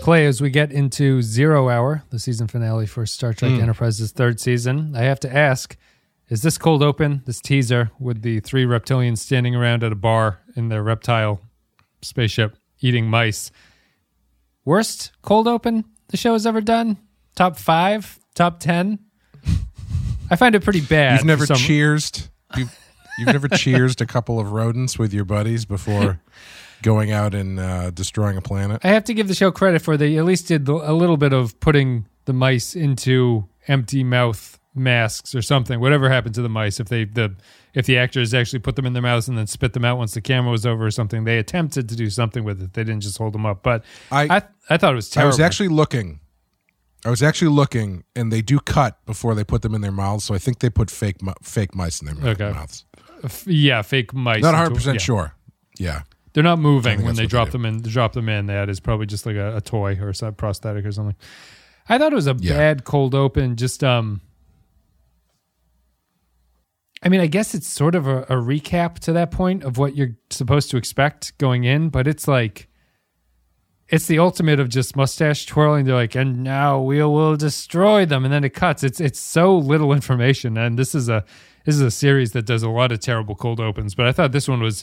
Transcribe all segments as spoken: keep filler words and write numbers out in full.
Clay, as we get into Zero Hour, the season finale for Star Trek mm. Enterprise's third season, I have to ask, is this cold open, this teaser with the three reptilians standing around at a bar in their reptile spaceship eating mice, worst cold open the show has ever done? Top five? Top ten? I find it pretty bad. You've never some... cheersed? You've, you've never cheersed a couple of rodents with your buddies before going out and uh, destroying a planet? I have to give the show credit for they at least did a little bit of putting the mice into empty mouth masks or something. Whatever happened to the mice, if they the if the actors actually put them in their mouths and then spit them out once the camera was over or something, they attempted to do something with it. They didn't just hold them up. But I I, I thought it was terrible. I was actually looking. I was actually looking, and they do cut before they put them in their mouths, so I think they put fake fake mice in their okay. mouths. Yeah, fake mice. Not one hundred percent into, yeah. sure. Yeah. They're not moving when they drop they them in. Drop them in. That is probably just like a, a toy or a prosthetic or something. I thought it was a yeah. bad cold open. Just, um, I mean, I guess it's sort of a, a recap to that point of what you're supposed to expect going in, but it's like, it's the ultimate of just mustache twirling. They're like, and now we will destroy them, and then it cuts. It's it's so little information, and this is a this is a series that does a lot of terrible cold opens. But I thought this one was,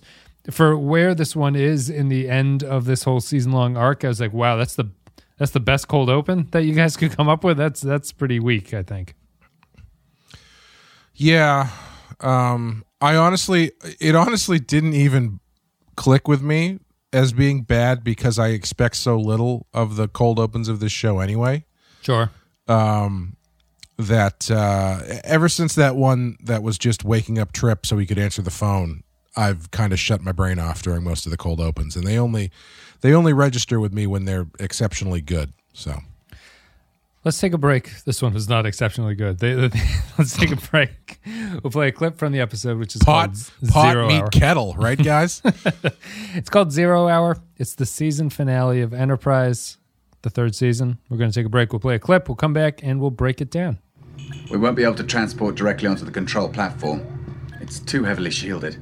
for where this one is in the end of this whole season long arc, I was like, wow, that's the that's the best cold open that you guys could come up with. That's that's pretty weak, I think. Yeah, um, I honestly, it honestly didn't even click with me as being bad because I expect so little of the cold opens of this show anyway. Sure. Um, that uh, ever since that one that was just waking up Trip so he could answer the phone, I've kind of shut my brain off during most of the cold opens, and they only they only register with me when they're exceptionally good. So let's take a break. This one was not exceptionally good. They, they, let's take a break. We'll play a clip from the episode, which is pot, called pot Zero meat Hour. Kettle, right, guys? It's called Zero Hour. It's the season finale of Enterprise, the third season. We're going to take a break. We'll play a clip. We'll come back, and we'll break it down. We won't be able to transport directly onto the control platform. It's too heavily shielded.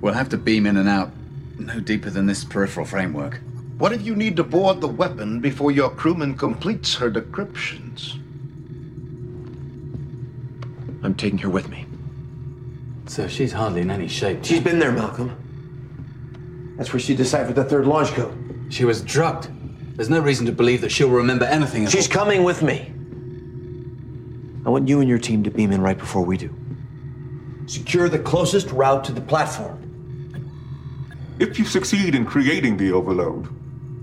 We'll have to beam in and out no deeper than this peripheral framework. What if you need to board the weapon before your crewman completes her decryptions? I'm taking her with me. So she's hardly in any shape. She's been there, Malcolm. That's where she deciphered the third launch code. She was drugged. There's no reason to believe that she'll remember anything. She's coming with me. I want you and your team to beam in right before we do. Secure the closest route to the platform. If you succeed in creating the overload,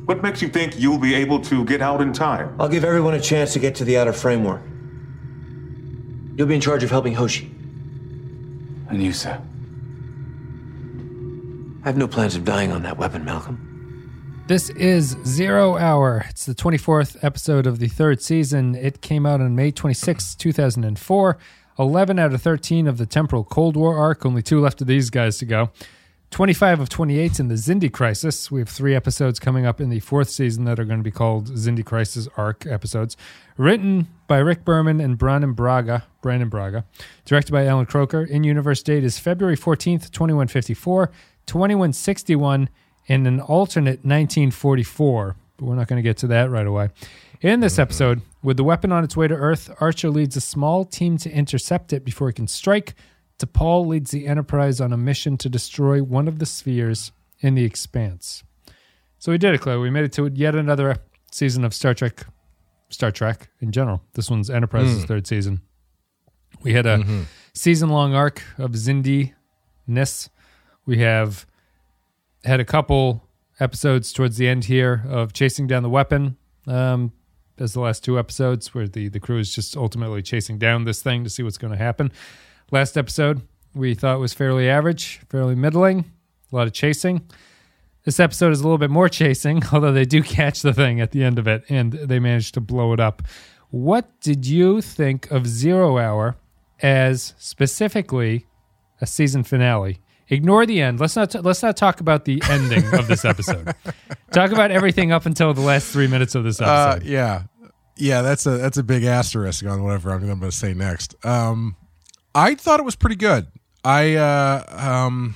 what makes you think you'll be able to get out in time? I'll give everyone a chance to get to the outer framework. You'll be in charge of helping Hoshi. And you, sir? I have no plans of dying on that weapon, Malcolm. This is Zero Hour. It's the twenty-fourth episode of the third season. It came out on May twenty-sixth, two thousand four. eleven out of thirteen of the Temporal Cold War arc. Only two left of these guys to go. twenty-five of twenty-eight in the Xindi Crisis. We have three episodes coming up in the fourth season that are going to be called Xindi Crisis Arc episodes. Written by Rick Berman and Brannon Braga. Brannon Braga. Directed by Alan Croker. In-universe date is February fourteenth, twenty-one fifty-four, twenty-one sixty-one, and an alternate nineteen forty-four. But we're not going to get to that right away. In this episode, with the weapon on its way to Earth, Archer leads a small team to intercept it before it can strike. T'Pol leads the Enterprise on a mission to destroy one of the spheres in the Expanse. So we did it, Claire. We made it to yet another season of Star Trek, Star Trek in general. This one's Enterprise's mm. third season. We had a mm-hmm. season-long arc of Xindi-ness. We have had a couple episodes towards the end here of chasing down the weapon, um, as the last two episodes, where the, the crew is just ultimately chasing down this thing to see what's going to happen. Last episode, we thought was fairly average, fairly middling, a lot of chasing. This episode is a little bit more chasing, although they do catch the thing at the end of it, and they managed to blow it up. What did you think of Zero Hour as specifically a season finale? Ignore the end. Let's not t- let's not talk about the ending of this episode. Talk about everything up until the last three minutes of this episode. Uh, yeah, yeah, that's a that's a big asterisk on whatever I'm going to say next. Um, I thought it was pretty good. I uh, um,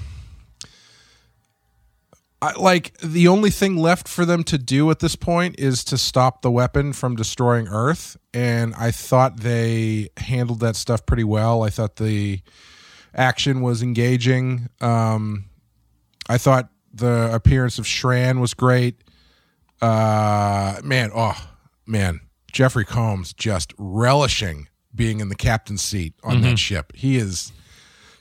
I, like, the only thing left for them to do at this point is to stop the weapon from destroying Earth, and I thought they handled that stuff pretty well. I thought the action was engaging. Um, I thought the appearance of Shran was great. Uh, man, oh, man, Jeffrey Combs just relishing being in the captain's seat on mm-hmm. that ship. He is,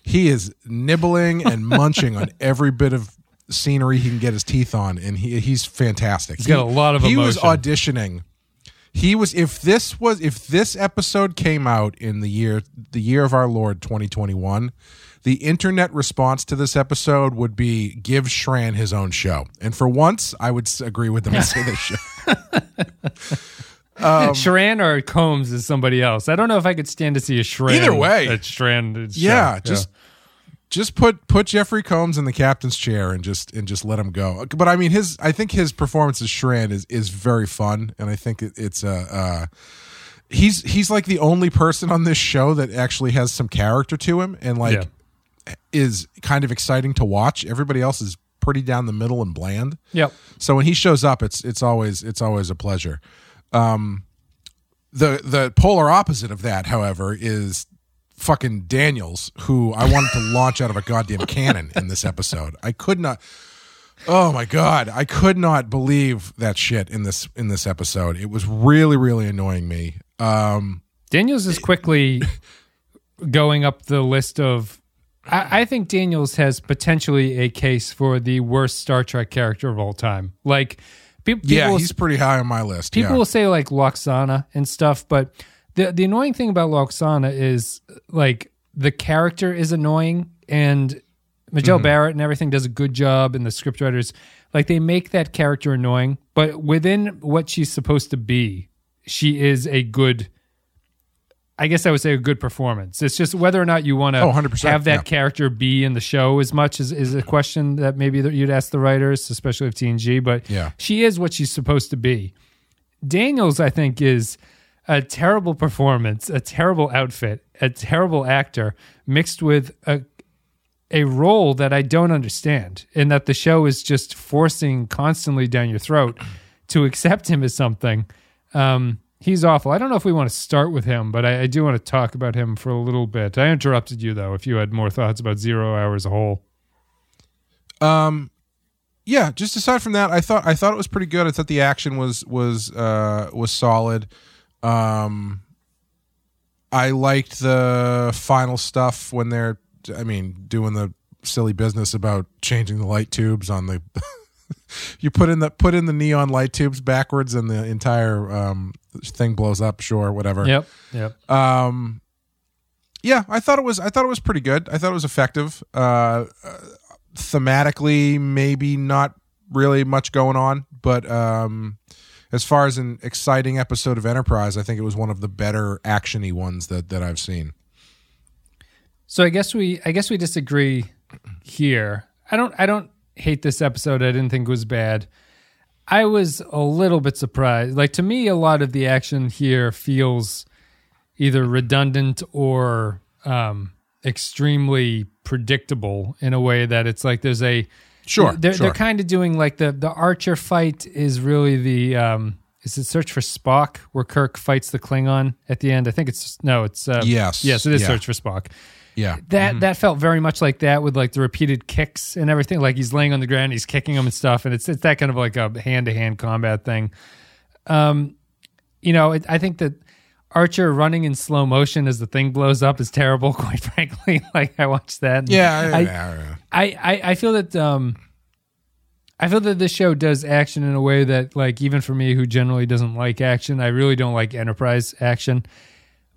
he is nibbling and munching on every bit of scenery he can get his teeth on, and he he's fantastic. He's he, got a lot of emotion. He was auditioning. He was if this was if this episode came out in the year the year of our Lord twenty twenty-one, the internet response to this episode would be give Shran his own show. And for once, I would agree with them and say they should. Um, Shran or Combs is somebody else. I don't know if I could stand to see a Shran. Either way. A Shran. Yeah, show. just yeah. just put put Jeffrey Combs in the captain's chair and just and just let him go. But I mean, his I think his performance as Shran is is very fun, and I think it, it's a. Uh, uh, he's he's like the only person on this show that actually has some character to him, and like. Yeah. is kind of exciting to watch. Everybody else is pretty down the middle and bland. Yep. So when he shows up, it's it's always it's always a pleasure. Um, the the polar opposite of that, however, is fucking Daniels, who I wanted to launch out of a goddamn cannon in this episode. I could not. Oh my god, I could not believe that shit in this in this episode. It was really really annoying me. Um, Daniels is quickly going up the list of. I think Daniels has potentially a case for the worst Star Trek character of all time. Like, people, yeah, he's will, pretty high on my list. People yeah. will say like Loxana and stuff, but the the annoying thing about Loxana is like the character is annoying, and Majel mm-hmm. Barrett and everything does a good job, and the scriptwriters like they make that character annoying, but within what she's supposed to be, she is a good. I guess I would say a good performance. It's just whether or not you want to oh, have that yeah. character be in the show as much is, is a question that maybe you'd ask the writers, especially of T N G, but yeah. she is what she's supposed to be. Daniels, I think, is a terrible performance, a terrible outfit, a terrible actor mixed with a a role that I don't understand and that the show is just forcing constantly down your throat to accept him as something. Um, He's awful. I don't know if we want to start with him, but I, I do want to talk about him for a little bit. I interrupted you, though, if you had more thoughts about Zero Hour as a whole. Um, yeah, just aside from that, I thought I thought it was pretty good. I thought the action was was uh, was solid. Um, I liked the final stuff when they're, I mean, doing the silly business about changing the light tubes on the... You put in the put in the neon light tubes backwards, and the entire um, thing blows up. Sure, whatever. Yep. Yep. Um, yeah, I thought it was. I thought it was pretty good. I thought it was effective. Uh, thematically, maybe not really much going on, but um, as far as an exciting episode of Enterprise, I think it was one of the better actiony ones that that I've seen. So I guess we I guess we disagree here. I don't. I don't. hate this episode. I didn't think it was bad. I was a little bit surprised. Like, to me, a lot of the action here feels either redundant or um, extremely predictable in a way that it's like there's a... Sure, They're, sure. they're kind of doing like the, the Archer fight is really the... Um, is it Search for Spock where Kirk fights the Klingon at the end? I think it's... No, it's... Uh, yes. Yes, it is yeah. Search for Spock. Yeah, that mm-hmm. that felt very much like that with like the repeated kicks and everything. Like he's laying on the ground, he's kicking him and stuff, and it's it's that kind of like a hand to hand combat thing. Um, you know, it, I think that Archer running in slow motion as the thing blows up is terrible. Quite frankly, like I watched that. Yeah, I, yeah. I, I I feel that um, I feel that this show does action in a way that like even for me who generally doesn't like action, I really don't like Enterprise action.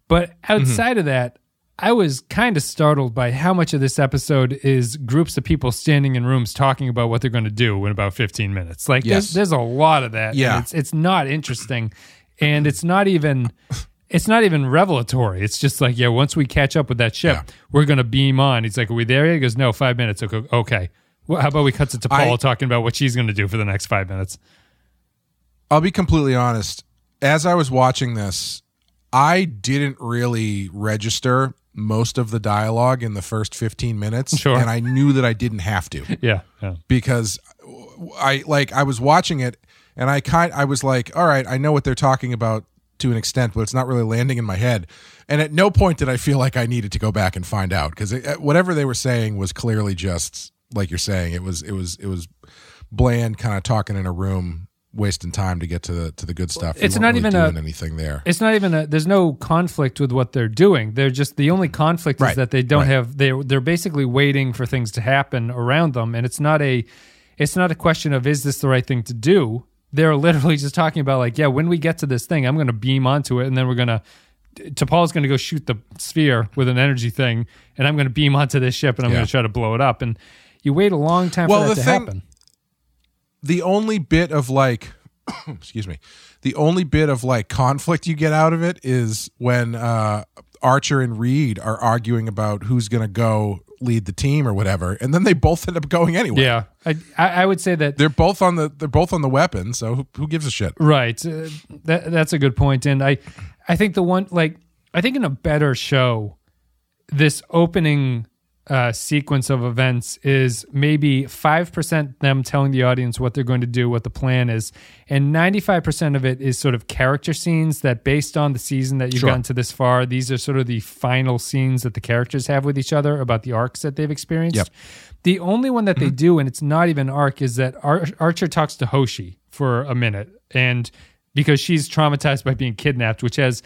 But outside mm-hmm. of that. I was kind of startled by how much of this episode is groups of people standing in rooms talking about what they're going to do in about fifteen minutes. Like, yes. there's, there's a lot of that. Yeah. It's, it's not interesting, and it's not even it's not even revelatory. It's just like, yeah, once we catch up with that ship, yeah. we're going to beam on. He's like, are we there? He goes, no, five minutes. Okay. Well, how about we cut to T'Pol I, talking about what she's going to do for the next five minutes? I'll be completely honest. As I was watching this, I didn't really register most of the dialogue in the first fifteen minutes. Sure. And I knew that I didn't have to. Yeah, yeah. Because I like I was watching it and I kind I was like, all right, I know what they're talking about to an extent, but it's not really landing in my head. And at no point did I feel like I needed to go back and find out, because whatever they were saying was clearly just like you're saying. It was it was it was bland, kind of talking in a room, wasting time to get to the to the good stuff. It's not really even doing a, anything there. It's not even a. There's no conflict with what they're doing. They're just the only conflict right. is that they don't right. have. They they're basically waiting for things to happen around them, and it's not a. It's not a question of is this the right thing to do. They're literally just talking about like, yeah, when we get to this thing, I'm going to beam onto it, and then we're going to, T'Pol's going to go shoot the sphere with an energy thing, and I'm going to beam onto this ship, and I'm yeah. going to try to blow it up. And you wait a long time well, for that to thing, happen. The only bit of like, excuse me, the only bit of like conflict you get out of it is when uh, Archer and Reed are arguing about who's going to go lead the team or whatever, and then they both end up going anyway. Yeah, I, I would say that they're both on the they're both on the weapon. So who, who gives a shit? Right. Uh, that that's a good point. And I, I think the one like I think in a better show, this opening uh, sequence of events is maybe five percent them telling the audience what they're going to do, what the plan is, and ninety five percent of it is sort of character scenes that, based on the season that you've sure. gotten to this far, these are sort of the final scenes that the characters have with each other about the arcs that they've experienced. Yep. The only one that mm-hmm. they do, and it's not even an arc, is that Ar- Archer talks to Hoshi for a minute, and because she's traumatized by being kidnapped, which has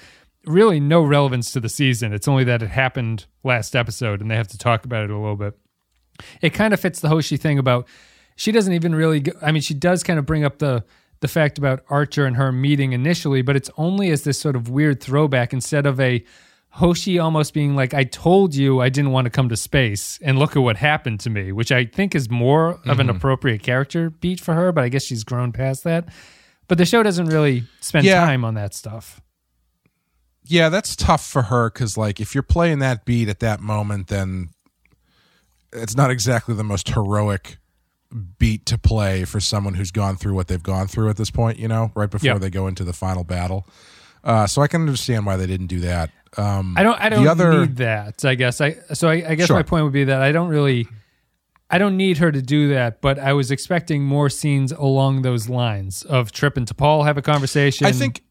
really no relevance to the season. It's only that it happened last episode, and they have to talk about it a little bit. It kind of fits the Hoshi thing about she doesn't even really... Go, I mean, she does kind of bring up the the fact about Archer and her meeting initially, but it's only as this sort of weird throwback instead of a Hoshi almost being like, I told you I didn't want to come to space, and look at what happened to me, which I think is more mm-hmm. of an appropriate character beat for her, but I guess she's grown past that. But the show doesn't really spend yeah. time on that stuff. Yeah, that's tough for her, because like if you're playing that beat at that moment, then it's not exactly the most heroic beat to play for someone who's gone through what they've gone through at this point, you know, right before yep. they go into the final battle. Uh, so I can understand why they didn't do that. Um, I don't. I don't the other, need that. I guess. I so I, I guess sure. my point would be that I don't really. I don't need her to do that, but I was expecting more scenes along those lines of Trip and T'Pol have a conversation. I think,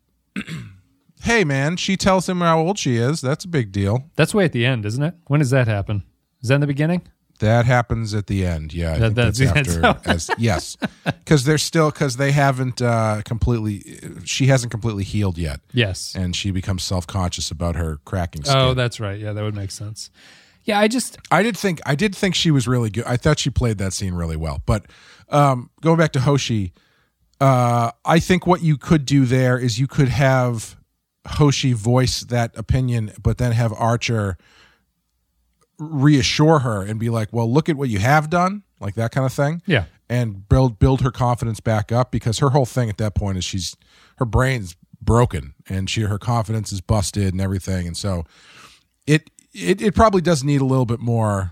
hey, man, she tells him how old she is. That's a big deal. That's way at the end, isn't it? When does that happen? Is that in the beginning? That happens at the end, yeah. I that, think that's, that's after. as, yes, because they're still, because they haven't uh, completely, she hasn't completely healed yet. Yes. And she becomes self-conscious about her cracking skin. Oh, that's right. Yeah, that would make sense. Yeah, I just I did think I did think she was really good. I thought she played that scene really well. But um, going back to Hoshi, uh, I think what you could do there is you could have Hoshi voice that opinion, but then have Archer reassure her and be like, "Well, look at what you have done," like that kind of thing. Yeah, and build build her confidence back up, because her whole thing at that point is she's her brain's broken and she her confidence is busted and everything, and so it. It it probably does need a little bit more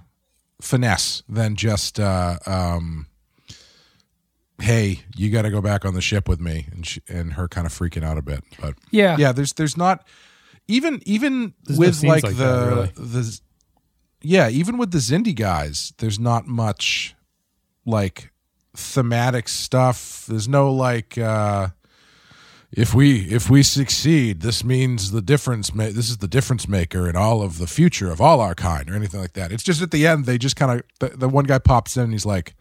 finesse than just, uh, um, hey, you got to go back on the ship with me, and she, and her kind of freaking out a bit. But yeah, yeah, there's there's not even even there's with no like, like the that, really. the yeah even with the Xindi guys, there's not much like thematic stuff. There's no like. Uh, If we if we succeed, this means the difference. Ma- this is the difference maker in all of the future of all our kind, or anything like that. It's just at the end they just kind of the, the one guy pops in and he's like,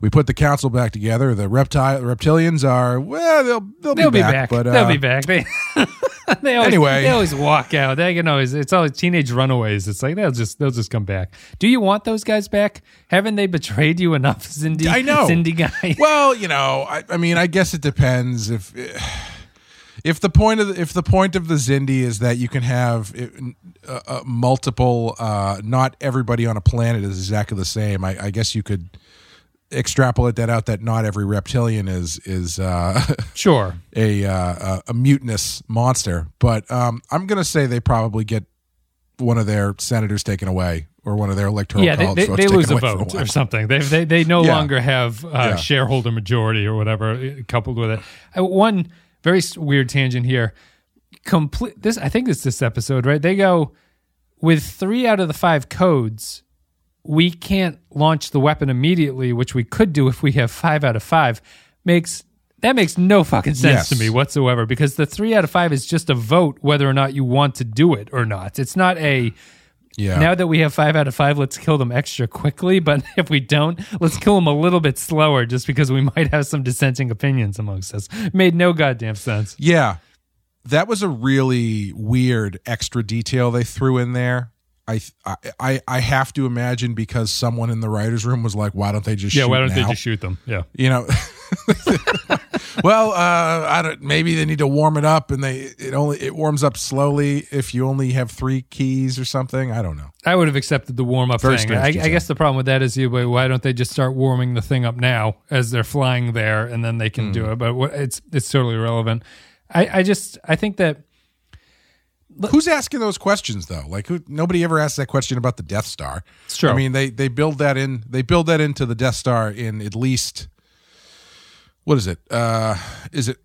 "We put the council back together. The reptile reptilians are well, they'll they'll, they'll be, be back. back. But, uh, they'll be back. They, they always, anyway, they always walk out. They can always. It's always teenage runaways. It's like they'll just they'll just come back. Do you want those guys back? Haven't they betrayed you enough, Xindi? I know, Xindi guy. Well, you know, I, I mean, I guess it depends if. It, If the point of the, if the point of the Xindi is that you can have uh, uh, multiple, uh, not everybody on a planet is exactly the same. I, I guess you could extrapolate that out that not every reptilian is is uh, sure a uh, a mutinous monster. But um, I'm gonna say they probably get one of their senators taken away or one of their electoral yeah, college. They, they, they lose a vote a or something. They they they no yeah. longer have uh, yeah. shareholder majority or whatever coupled with it. Uh, one. Very weird tangent here. Complete this. I think it's this episode, right? They go. with three out of the five codes, we can't launch the weapon immediately, which we could do if we have five out of five. Makes that makes no fucking sense yes. to me whatsoever, because the three out of five is just a vote whether or not you want to do it or not. It's not a, yeah. now that we have five out of five, let's kill them extra quickly, but if we don't, let's kill them a little bit slower just because we might have some dissenting opinions amongst us. Made no goddamn sense. Yeah. That was a really weird extra detail they threw in there. I I I have to imagine because someone in the writer's room was like, why don't they just yeah, shoot them? Yeah, why don't now? they just shoot them? Yeah. You know, well, uh, I don't, maybe they need to warm it up, and they it only it warms up slowly if you only have three keys or something. I don't know. I would have accepted the warm up thing. I, I guess the problem with that is, why don't they just start warming the thing up now as they're flying there, and then they can mm. do it? But it's it's totally irrelevant. I, I just I think that. Who's asking those questions though? Like, who, nobody ever asked that question about the Death Star. It's true. I mean, they they build that in. They build that into the Death Star in at least what is it? Uh, is it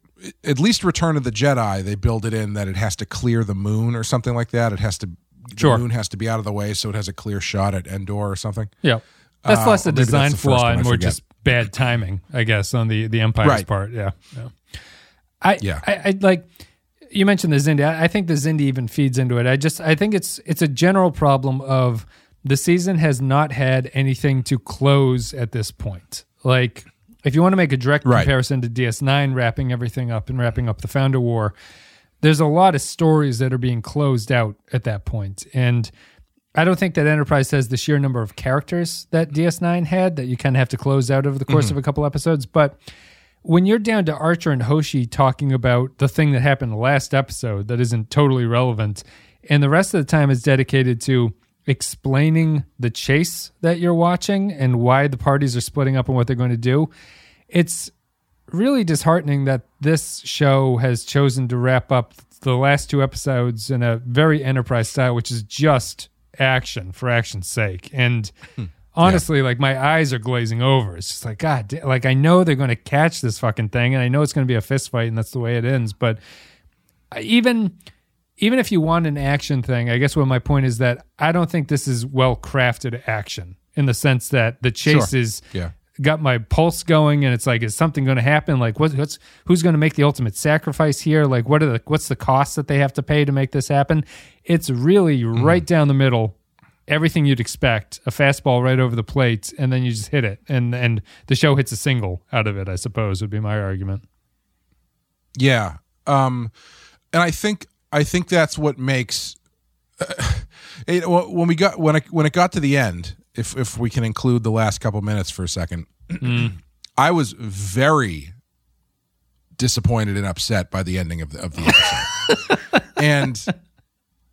at least Return of the Jedi? They build it in that it has to clear the moon or something like that. It has to sure. the moon has to be out of the way so it has a clear shot at Endor or something. Yeah, that's less uh, a design flaw and more forget. just bad timing, I guess, on the the Empire's right. part. Yeah, yeah. I yeah I, I like. You mentioned the Xindi. I think the Xindi even feeds into it. I just, I think it's it's a general problem of the season has not had anything to close at this point. Like, if you want to make a direct right. comparison to D S nine, wrapping everything up and wrapping up the Founder War, there's a lot of stories that are being closed out at that point. And I don't think that Enterprise has the sheer number of characters that D S nine had that you kind of have to close out over the course mm-hmm. of a couple episodes, but when you're down to Archer and Hoshi talking about the thing that happened last episode that isn't totally relevant, and the rest of the time is dedicated to explaining the chase that you're watching and why the parties are splitting up and what they're going to do, it's really disheartening that this show has chosen to wrap up the last two episodes in a very Enterprise style, which is just action for action's sake. And hmm. honestly, yeah. like, my eyes are glazing over. It's just like, God, like, I know they're going to catch this fucking thing, and I know it's going to be a fist fight, and that's the way it ends. But even even if you want an action thing, I guess what my point is that I don't think this is well-crafted action in the sense that the chase sure. is yeah. got my pulse going, and it's like, is something going to happen? Like, what, what's who's going to make the ultimate sacrifice here? Like, what are the what's the cost that they have to pay to make this happen? It's really mm. right down the middle. Everything you'd expect, a fastball right over the plate, and then you just hit it. And and the show hits a single out of it, I suppose, would be my argument. Yeah. Um, and I think I think that's what makes uh, it, when we got when it, when it got to the end, if if we can include the last couple minutes for a second, mm. I was very disappointed and upset by the ending of the, of the episode. and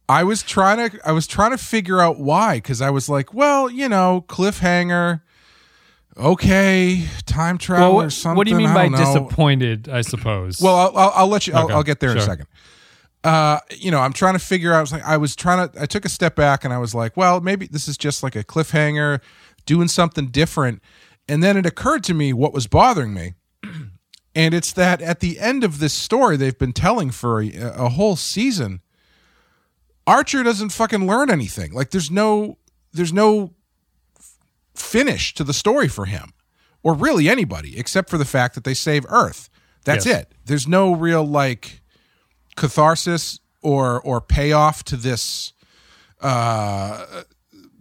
I was trying to I was trying to figure out why, because I was like, well, you know, cliffhanger, okay, time travel well, what, or something. What do you mean by know. disappointed, I suppose? Well, I'll, I'll, I'll let you, okay. I'll, I'll get there sure. in a second. Uh, you know, I'm trying to figure out, I was, like, I was trying to, I took a step back and I was like, well, maybe this is just like a cliffhanger, doing something different. And then it occurred to me what was bothering me. And it's that at the end of this story they've been telling for a, a whole season, Archer doesn't fucking learn anything. Like, there's no there's no f- finish to the story for him, or really anybody, except for the fact that they save Earth. That's yes. it. There's no real, like, catharsis or or payoff to this uh,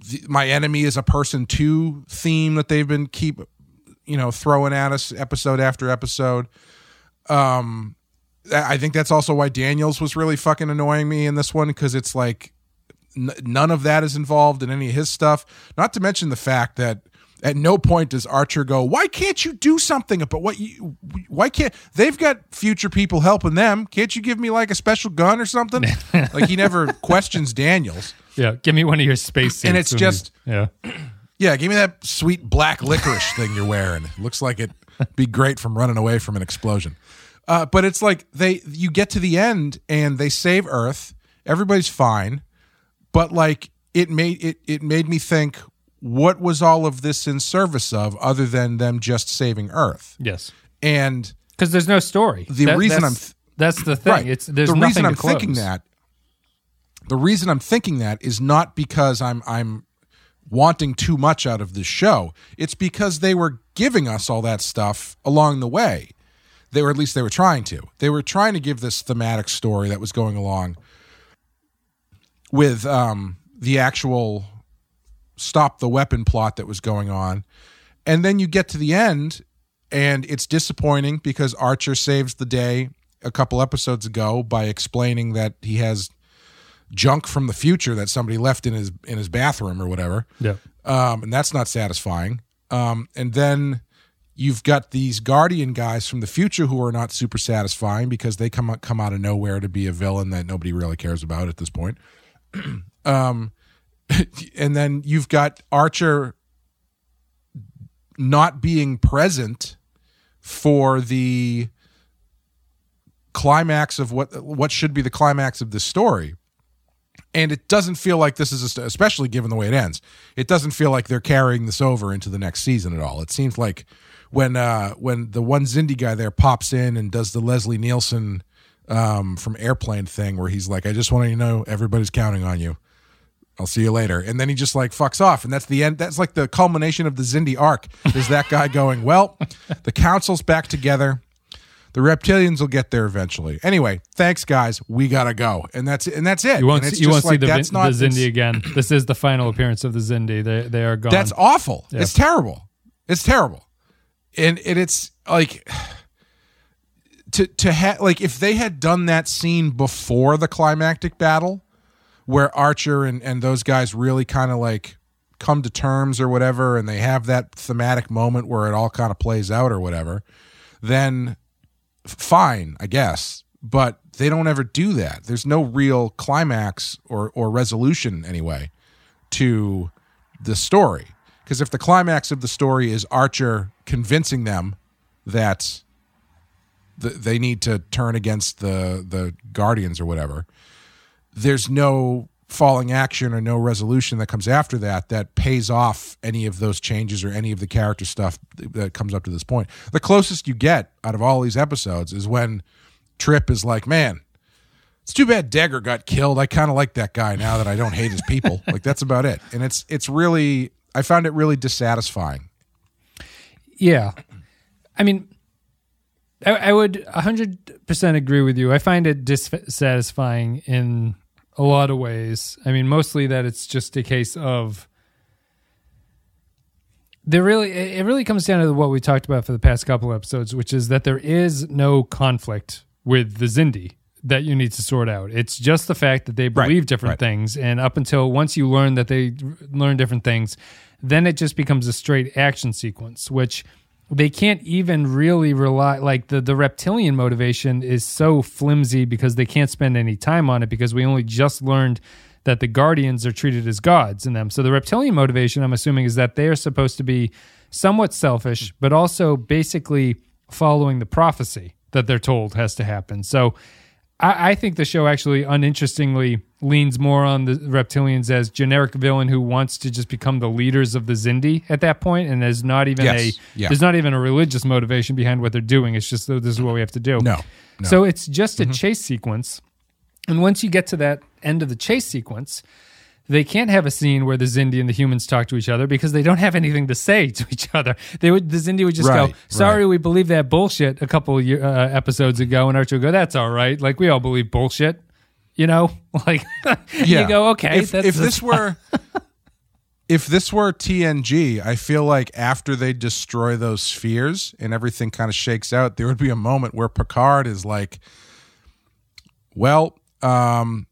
the, my enemy is a person too theme that they've been keep you know throwing at us episode after episode. Um I think that's also why Daniels was really fucking annoying me in this one, because it's like n- none of that is involved in any of his stuff. Not to mention the fact that at no point does Archer go, why can't you do something about what you, why can't, they've got future people helping them. Can't you give me like a special gun or something? Like, he never questions Daniels. Yeah, give me one of your space suits. And it's just, yeah. yeah, give me that sweet black licorice thing you're wearing. It looks like it'd be great from running away from an explosion. Uh, but it's like they, you get to the end and they save Earth. Everybody's fine, but like it made it, it made me think, what was all of this in service of, other than them just saving Earth? Yes, and because there's no story. The that, reason that's, I'm th- that's the thing. Right. It's there's the nothing reason I'm to close. thinking that The reason I'm thinking that is not because I'm I'm wanting too much out of this show. It's because they were giving us all that stuff along the way. They were, at least they were trying to. They were trying to give this thematic story that was going along with um, the actual stop the weapon plot that was going on. And then you get to the end, and it's disappointing because Archer saves the day a couple episodes ago by explaining that he has junk from the future that somebody left in his in his bathroom or whatever. Yeah. Um, and that's not satisfying. Um, and then you've got these Guardian guys from the future who are not super satisfying because they come out, come out of nowhere to be a villain that nobody really cares about at this point. um, and then you've got Archer not being present for the climax of what what should be the climax of this story. And it doesn't feel like this is, a st- especially given the way it ends, it doesn't feel like they're carrying this over into the next season at all. It seems like when uh, when the one Xindi guy there pops in and does the Leslie Nielsen um, from Airplane thing where he's like, I just want you to know everybody's counting on you. I'll see you later. And then he just like fucks off. And that's the end. That's like the culmination of the Xindi arc is that guy going, well, the council's back together. The reptilians will get there eventually. Anyway, thanks guys. We gotta go, and that's and that's it. You won't, it's you won't like, see the, that's not, the Xindi again. This is the final appearance of the Xindi. They they are gone. That's awful. Yeah. It's terrible. It's terrible, and and it's like to to ha- like if they had done that scene before the climactic battle, where Archer and and those guys really kind of like come to terms or whatever, and they have that thematic moment where it all kind of plays out or whatever, then. Fine, I guess, but they don't ever do that. There's no real climax or, or resolution anyway to the story. Because if the climax of the story is Archer convincing them that the, they need to turn against the, the Guardians or whatever, there's no falling action or no resolution that comes after that that pays off any of those changes or any of the character stuff that comes up to this point. The closest you get out of all these episodes is when Trip is like, man, it's too bad Dagger got killed. I kind of like that guy now that I don't hate his people. Like, that's about it. And it's it's really, I found it really dissatisfying. Yeah. I mean, I, I would one hundred percent agree with you. I find it dissatisfying in a lot of ways. I mean, mostly that it's just a case of there really it really comes down to what we talked about for the past couple episodes, which is that there is no conflict with the Xindi that you need to sort out. It's just the fact that they believe right, different right. things, and up until once you learn that they learn different things, then it just becomes a straight action sequence, which they can't even really rely, like the, the reptilian motivation is so flimsy because they can't spend any time on it because we only just learned that the Guardians are treated as gods in them. So the reptilian motivation, I'm assuming, is that they are supposed to be somewhat selfish, but also basically following the prophecy that they're told has to happen. So I, I think the show actually uninterestingly leans more on the reptilians as generic villain who wants to just become the leaders of the Xindi at that point, and there's not even yes. a yeah. there's not even a religious motivation behind what they're doing. It's just this is what we have to do. No, no. So it's just a mm-hmm. chase sequence, and once you get to that end of the chase sequence, they can't have a scene where the Xindi and the humans talk to each other because they don't have anything to say to each other. They would the Xindi would just right, go, "Sorry, right. we believe that bullshit a couple of, uh, episodes ago," and Archer would go, "That's all right. Like we all believe bullshit." You know, like yeah. you go, okay. If, that's if this were, if this were T N G, I feel like after they destroy those spheres and everything kind of shakes out, there would be a moment where Picard is like, "Well, um,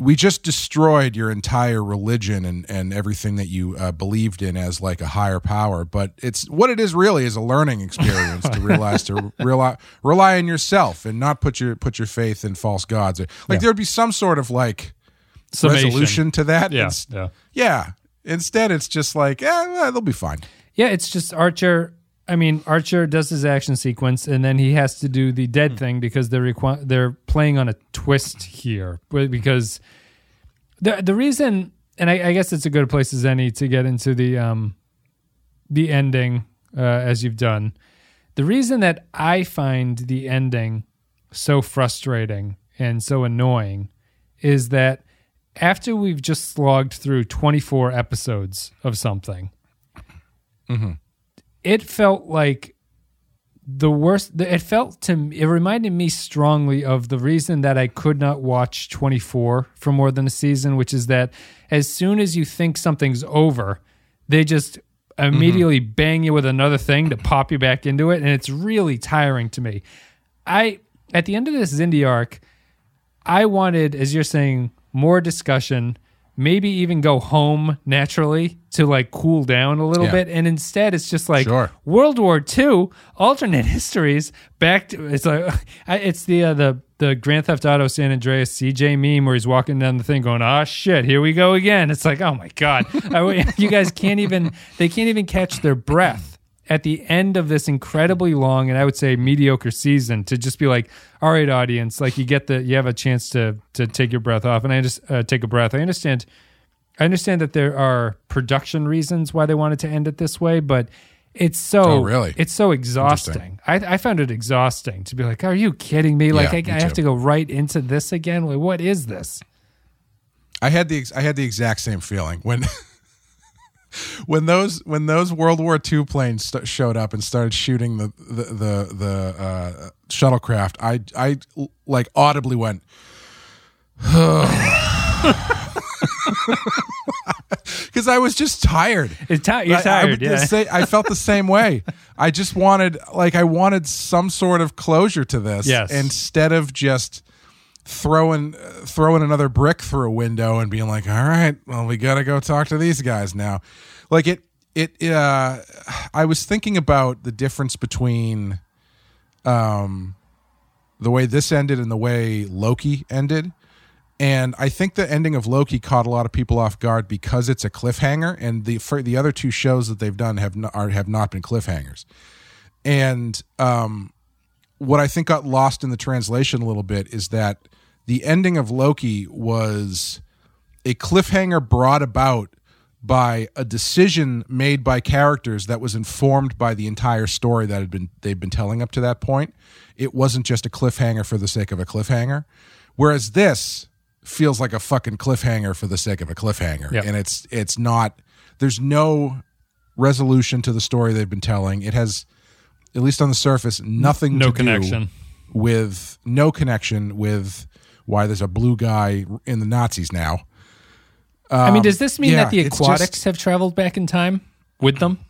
we just destroyed your entire religion and and everything that you uh, believed in as like a higher power, but it's what it is really is a learning experience to realize to rely rely on yourself and not put your put your faith in false gods." Like yeah. there'd be some sort of like summation. Resolution to that. Yeah. yeah, yeah. Instead, it's just like eh, they'll be fine. Yeah, it's just Archer. I mean, Archer does his action sequence, and then he has to do the dead thing because they're requ- they're playing on a twist here. Because the the reason, and I, I guess it's a good place as any to get into the um, the ending uh, as you've done. The reason that I find the ending so frustrating and so annoying is that after we've just slogged through twenty-four episodes of something, mm-hmm. it felt like the worst. It felt to me, it reminded me strongly of the reason that I could not watch twenty-four for more than a season, which is that as soon as you think something's over, they just immediately mm-hmm. bang you with another thing to pop you back into it. And it's really tiring to me. I, at the end of this Xindi arc, I wanted, as you're saying, more discussion, maybe even go home naturally to like cool down a little yeah. bit. And instead it's just like sure. World War Two, alternate histories back to, it's like, it's the, uh, the, the Grand Theft Auto: San Andreas C J meme where he's walking down the thing going, ah, shit, here we go again. It's like, oh my God, I, you guys can't even, they can't even catch their breath at the end of this incredibly long and I would say mediocre season to just be like, all right, audience, like you get the, you have a chance to to take your breath off. And I just uh, take a breath. I understand, I understand that there are production reasons why they wanted to end it this way, but it's so, oh, really? It's so exhausting. I, I found it exhausting to be like, are you kidding me? Like yeah, I, me I have to go right into this again. Like, what is this? I had the, I had the exact same feeling when, When those when those World War Two planes st- showed up and started shooting the the the, the uh, shuttlecraft, I I like audibly went. Because I was just tired. It's t- you're I, tired. I, I, yeah. say, I felt the same way. I just wanted like I wanted some sort of closure to this yes. instead of just throwing uh, throwing another brick through a window and being like, all right, well, we gotta go talk to these guys now. Like it it uh I was thinking about the difference between um the way this ended and the way Loki ended, and I think the ending of Loki caught a lot of people off guard because it's a cliffhanger, and the for the other two shows that they've done have not, are, have not been cliffhangers. And um what I think got lost in the translation a little bit is that the ending of Loki was a cliffhanger brought about by a decision made by characters that was informed by the entire story that had been they'd been telling up to that point. It wasn't just a cliffhanger for the sake of a cliffhanger. Whereas this feels like a fucking cliffhanger for the sake of a cliffhanger. Yep. And it's it's not, there's no resolution to the story they've been telling. It has, at least on the surface, nothing no to connection. do with no connection with why there's a blue guy in the Nazis now. Um, I mean, does this mean yeah, that the aquatics just have traveled back in time with them?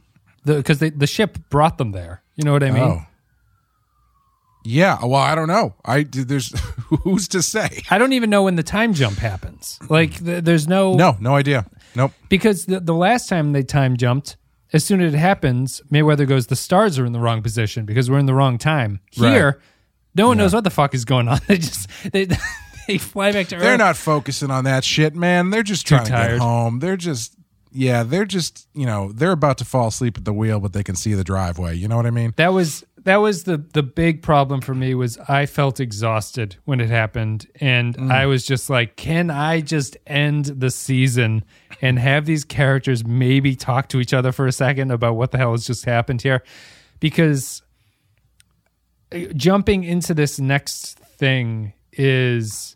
Because the, the ship brought them there. You know what I mean? Oh. Yeah. Well, I don't know. I there's who's to say? I don't even know when the time jump happens. Like, there's no no no idea. Nope. Because the, the last time they time jumped, as soon as it happens, Mayweather goes, the stars are in the wrong position because we're in the wrong time. Here, right. no one yeah. knows what the fuck is going on. They just they, they fly back to Earth. They're not focusing on that shit, man. They're just trying Too to tired. get home. They're just, yeah, they're just, you know, they're about to fall asleep at the wheel, but they can see the driveway. You know what I mean? That was that was the the big problem for me was I felt exhausted when it happened, and mm. I was just like, can I just end the season and have these characters maybe talk to each other for a second about what the hell has just happened here? Because jumping into this next thing is,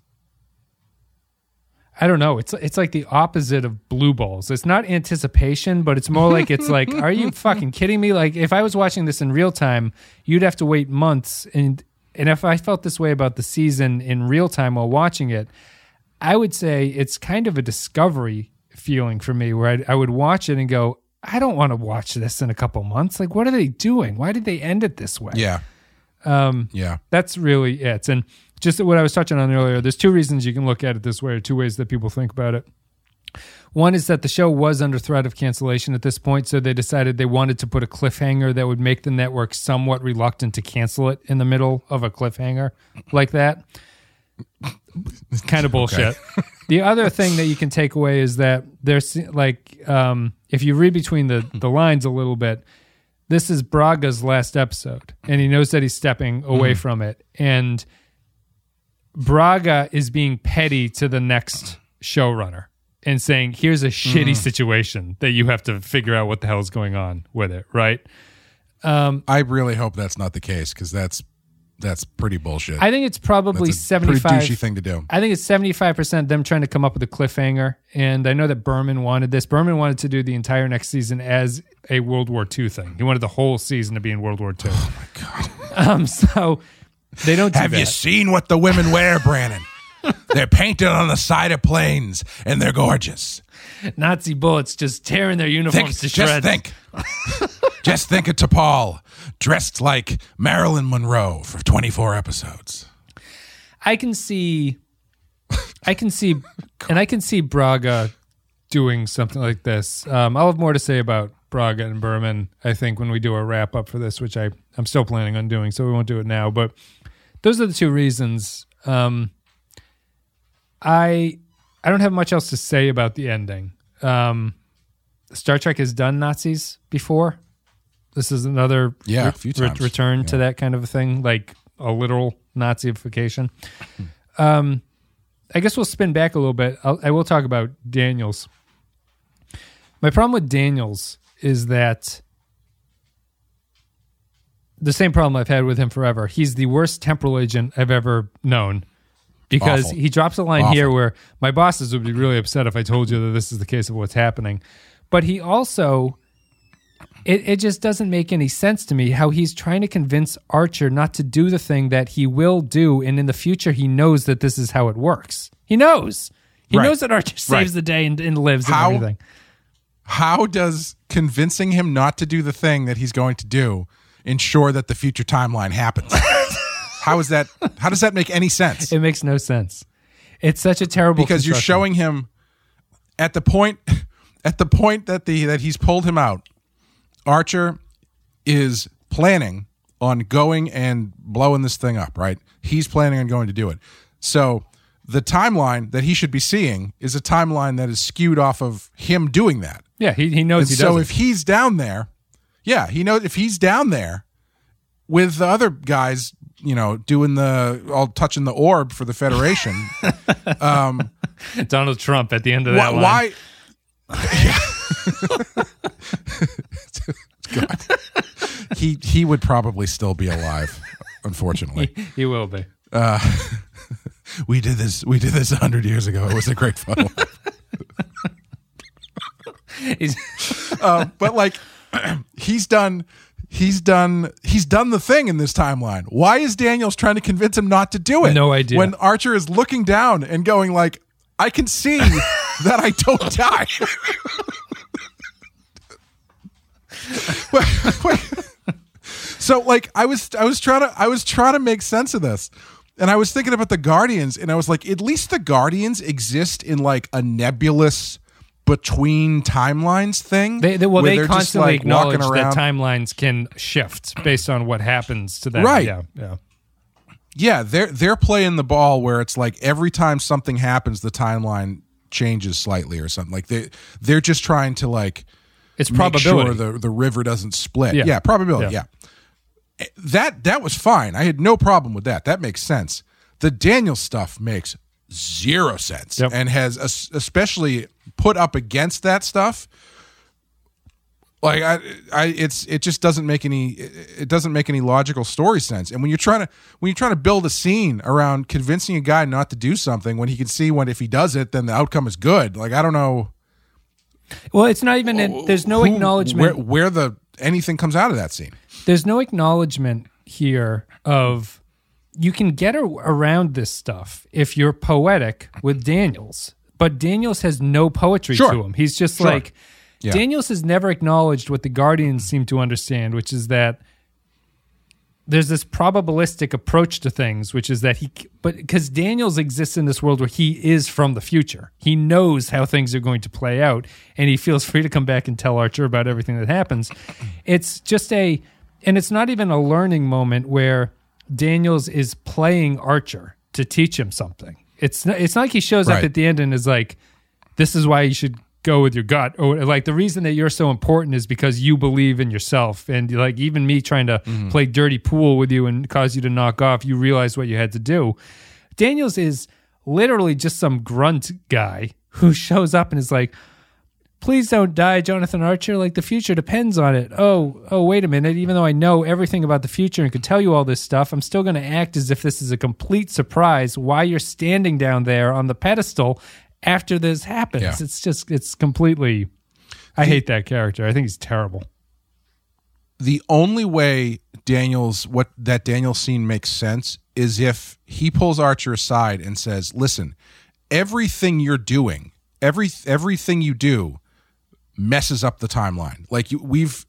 I don't know, it's it's like the opposite of blue balls. It's not anticipation, but it's more like it's like, are you fucking kidding me? Like, if I was watching this in real time, you'd have to wait months. And and if I felt this way about the season in real time while watching it, I would say it's kind of a discovery feeling for me where I'd, I would watch it and go, I don't want to watch this in a couple months. Like, what are they doing? Why did they end it this way? Yeah. Um, yeah. That's really it. And just what I was touching on earlier, there's two reasons you can look at it this way, or two ways that people think about it. One is that the show was under threat of cancellation at this point, so they decided they wanted to put a cliffhanger that would make the network somewhat reluctant to cancel it in the middle of a cliffhanger like that. It's kind of bullshit. Okay. The other thing that you can take away is that there's like, um, if you read between the, the lines a little bit, this is Braga's last episode, and he knows that he's stepping away mm. from it. And Braga is being petty to the next showrunner and saying, here's a shitty mm. situation that you have to figure out what the hell is going on with it, right? Um, I really hope that's not the case, because that's that's pretty bullshit. I think it's probably seventy-five. Pretty douchey thing to do. I think it's seventy-five percent them trying to come up with a cliffhanger. And I know that Berman wanted this. Berman wanted to do the entire next season as a World War Two thing. He wanted the whole season to be in World War Two. Oh my god. Um. So they don't. Do Have that. You seen what the women wear, Brannon? They're painted on the side of planes, and they're gorgeous. Nazi bullets just tearing their uniforms think, to shreds. Just think. Just think of T'Pol dressed like Marilyn Monroe for twenty-four episodes. I can see, I can see, and I can see Braga doing something like this. Um, I'll have more to say about Braga and Berman, I think, when we do a wrap-up for this, which I, I'm still planning on doing, so we won't do it now. But those are the two reasons. Um, I... I don't have much else to say about the ending. Um, Star Trek has done Nazis before. This is another yeah, re- a few times. Re- return yeah. to that kind of a thing, like a literal Nazification. um, I guess we'll spin back a little bit. I'll, I will talk about Daniels. My problem with Daniels is that the same problem I've had with him forever. He's the worst temporal agent I've ever known. Because Awful. He drops a line Awful. Here where my bosses would be really upset if I told you that this is the case of what's happening. But he also, it, it just doesn't make any sense to me how he's trying to convince Archer not to do the thing that he will do. And in the future, he knows that this is how it works. He knows. He right. knows that Archer saves right. the day and, and lives how, and everything. How does convincing him not to do the thing that he's going to do ensure that the future timeline happens? How is that? How does that make any sense? It makes no sense. It's such a terrible because you're showing him at the point at the point that the that he's pulled him out. Archer is planning on going and blowing this thing up, right? He's planning on going to do it. So the timeline that he should be seeing is a timeline that is skewed off of him doing that. Yeah, he he knows. And he does. So if he's down there, yeah, he knows if he's down there with the other guys. You know, doing the all touching the orb for the Federation. Um, Donald Trump at the end of that. Wh- why? God, he he would probably still be alive. Unfortunately, he, he will be. Uh, we did this. We did this a hundred years ago. It was a great fun. uh, but like, he's done. He's done He's done the thing in this timeline. Why is Daniels trying to convince him not to do it? No idea. When Archer is looking down and going like, I can see that I don't die. wait, wait. So like I was I was trying to I was trying to make sense of this. And I was thinking about the Guardians, and I was like, at least the Guardians exist in like a nebulous between timelines thing. They, they, well, they constantly like acknowledge that timelines can shift based on what happens to them. Right. Yeah, yeah. yeah they're, they're playing the ball where it's like every time something happens, the timeline changes slightly or something. Like they, they're just trying to like it's make probability. Sure the, the river doesn't split. Yeah, yeah probability, yeah. yeah. That, that was fine. I had no problem with that. That makes sense. The Daniel stuff makes zero sense yep. and has especially put up against that stuff. Like I, I, it's it just doesn't make any it doesn't make any logical story sense. And when you're trying to when you're trying to build a scene around convincing a guy not to do something when he can see when if he does it then the outcome is good. Like I don't know. Well, it's not even in, there's no who, acknowledgement where, where the anything comes out of that scene. There's no acknowledgement here of. You can get around this stuff if you're poetic with Daniels, but Daniels has no poetry sure. to him. He's just sure. like, yeah. Daniels has never acknowledged what the Guardians seem to understand, which is that there's this probabilistic approach to things, which is that he, but because Daniels exists in this world where he is from the future. He knows how things are going to play out, and he feels free to come back and tell Archer about everything that happens. It's just a, and it's not even a learning moment where Daniels is playing Archer to teach him something. It's not, it's not like he shows right. up at the end and is like, this is why you should go with your gut. Or like the reason that you're so important is because you believe in yourself. And like even me trying to mm-hmm. play dirty pool with you and cause you to knock off, you realize what you had to do. Daniels is literally just some grunt guy who shows up and is like, Please don't die, Jonathan Archer. Like, the future depends on it. Oh, oh, wait a minute. Even though I know everything about the future and could tell you all this stuff, I'm still going to act as if this is a complete surprise why you're standing down there on the pedestal after this happens. Yeah. It's just, it's completely, I the, hate that character. I think he's terrible. The only way Daniel's, what that Daniel scene makes sense is if he pulls Archer aside and says, listen, everything you're doing, every everything you do, messes up the timeline. Like you, we've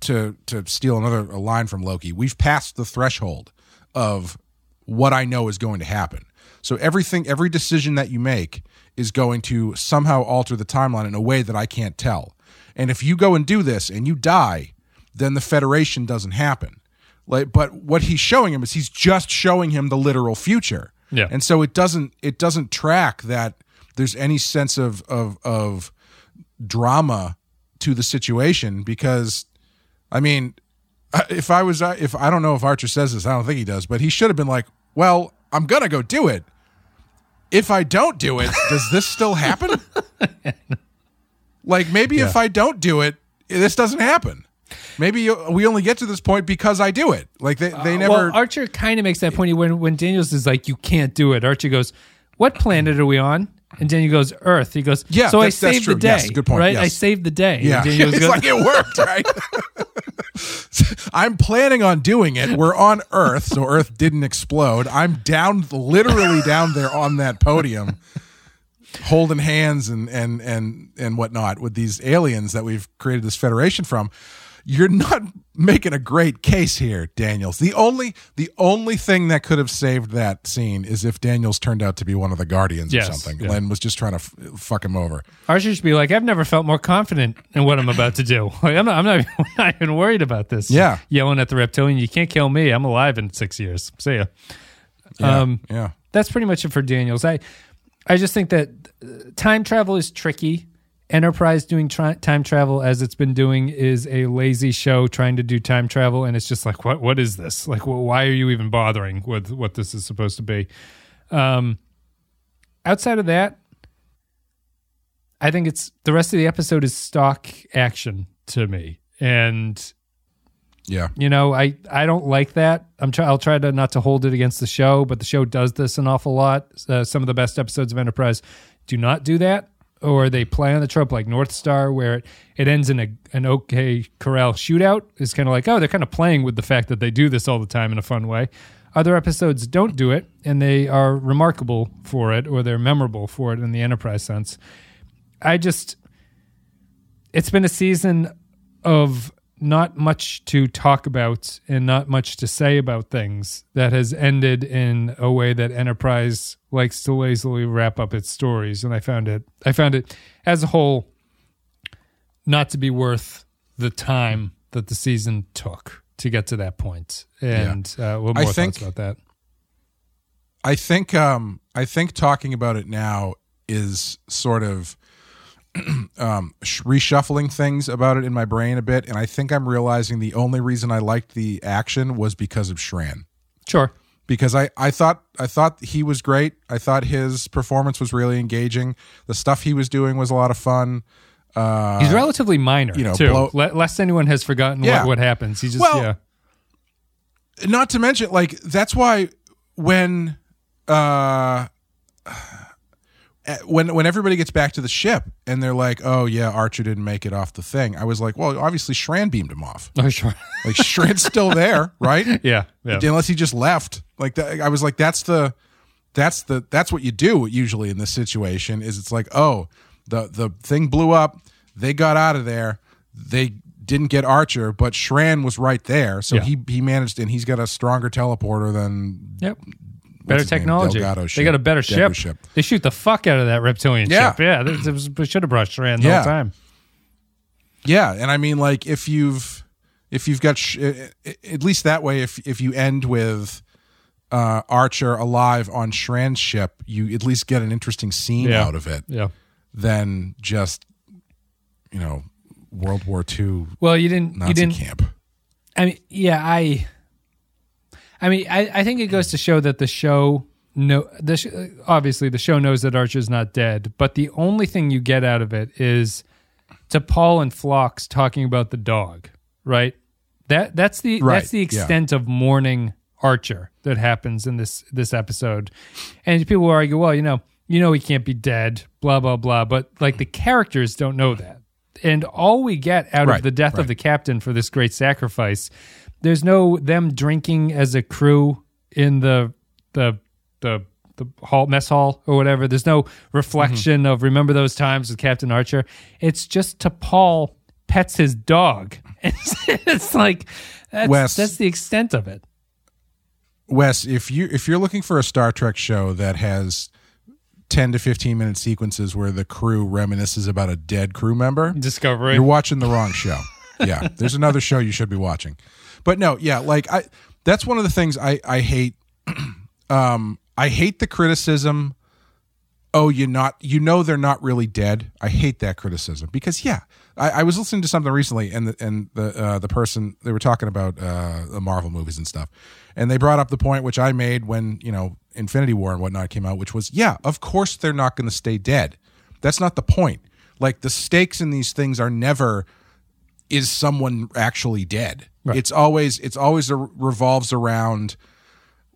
to to steal another a line from Loki, we've passed the threshold of what I know is going to happen. So everything, every decision that you make is going to somehow alter the timeline in a way that I can't tell. And if you go and do this and you die, then the Federation doesn't happen. Like, but what he's showing him is he's just showing him the literal future. Yeah. And so it doesn't it doesn't track that there's any sense of of of drama to the situation, because I mean, if I was if I don't know if Archer says this, I don't think he does, but he should have been like, well, I'm gonna go do it. If I don't do it, does this still happen? Like, maybe yeah. if I don't do it, this doesn't happen. Maybe we only get to this point because I do it. Like they, they uh, never. Well, Archer kind of makes that point when when Daniels is like, you can't do it. Archer goes, what planet are we on? And Daniel goes, Earth. He goes, yeah, so I saved the day. Yes, good point. Right? Yes. I saved the day. Yeah. And Daniel's it's goes, like it worked, right? I'm planning on doing it. We're on Earth, so Earth didn't explode. I'm down, literally down there on that podium, holding hands and and and and whatnot with these aliens that we've created this Federation from. You're not making a great case here, Daniels. The only the only thing that could have saved that scene is if Daniels turned out to be one of the Guardians yes, or something. Yeah. Len was just trying to f- fuck him over. Archer should be like, I've never felt more confident in what I'm about to do. Like, I'm, not, I'm, not, I'm not even worried about this. Yeah. Yelling at the reptilian, you can't kill me. I'm alive in six years. See ya. Yeah, um, yeah. That's pretty much it for Daniels. I, I just think that time travel is tricky. Enterprise doing tri- time travel as it's been doing is a lazy show trying to do time travel, and it's just like, what? What is this? Like, well, why are you even bothering with what this is supposed to be? Um, outside of that, I think it's the rest of the episode is stock action to me, and yeah, you know, I, I don't like that. I'm try- I'll try to not to hold it against the show, but the show does this an awful lot. Uh, some of the best episodes of Enterprise do not do that. Or they play on the trope like North Star, where it, it ends in a, an OK Corral shootout. It's kind of like, oh, they're kind of playing with the fact that they do this all the time in a fun way. Other episodes don't do it, and they are remarkable for it, or they're memorable for it in the Enterprise sense. I just, it's been a season of not much to talk about and not much to say about things that has ended in a way that Enterprise likes to lazily wrap up its stories. And I found it, I found it as a whole not to be worth the time that the season took to get to that point. And yeah. uh, what more I think, thoughts about that? I think, um, I think talking about it now is sort of, um, reshuffling things about it in my brain a bit, and I think I'm realizing the only reason I liked the action was because of Shran. Sure, because I, I thought I thought he was great. I thought his performance was really engaging. The stuff he was doing was a lot of fun. Uh, He's relatively minor, you know, too. Blow- L- lest anyone has forgotten yeah. what, what happens. He just well, yeah. Not to mention, like that's why when uh. When when everybody gets back to the ship and they're like, oh, yeah, Archer didn't make it off the thing, I was like, well, obviously Shran beamed him off. Oh, sure. Like, Shran's still there, right? Yeah, yeah. Unless he just left. Like, that, I was like, that's the, that's the, that's what you do usually in this situation is it's like, oh, the, the thing blew up. They got out of there. They didn't get Archer, but Shran was right there. So yeah. he, he managed, and he's got a stronger teleporter than... Yep. Better technology. They got a better ship. ship. They shoot the fuck out of that reptilian yeah. ship. Yeah, they should have brought Shran the yeah. whole time. Yeah, and I mean, like if you've if you've got sh- at least that way, if if you end with uh, Archer alive on Shran's ship, you at least get an interesting scene yeah. out of it. Yeah. Than just you know World War Two. Well, you didn't. Nazi you didn't camp. I mean, yeah, I. I mean, I, I think it goes to show that the show, know, the sh- obviously the show knows that Archer's not dead, but the only thing you get out of it is T'Pol and Phlox talking about the dog, right? That that's the right. that's the extent yeah. of mourning Archer that happens in this this episode. And people argue, well, you know, you know he can't be dead, blah blah blah. But like the characters don't know that, and all we get out right, of the death right. of the captain for this great sacrifice, there's no them drinking as a crew in the the the. the hall, mess hall or whatever. There's no reflection mm-hmm. of remember those times with Captain Archer. It's just T'Pol pets his dog. It's, it's like, that's, Wes, that's the extent of it. Wes, if, you, if you're looking for a Star Trek show that has ten to fifteen minute sequences where the crew reminisces about a dead crew member, Discovery, you're watching the wrong show. Yeah. There's another show you should be watching. But no, yeah, like I, that's one of the things I, I hate. um, I hate the criticism, oh, you're not, you know they're not really dead. I hate that criticism because, yeah, I, I was listening to something recently and the, and the uh, the person, they were talking about uh, the Marvel movies and stuff, and they brought up the point which I made when, you know, Infinity War and whatnot came out, which was, yeah, of course they're not going to stay dead. That's not the point. Like the stakes in these things are never, is someone actually dead? Right. It's always, it's always a, revolves around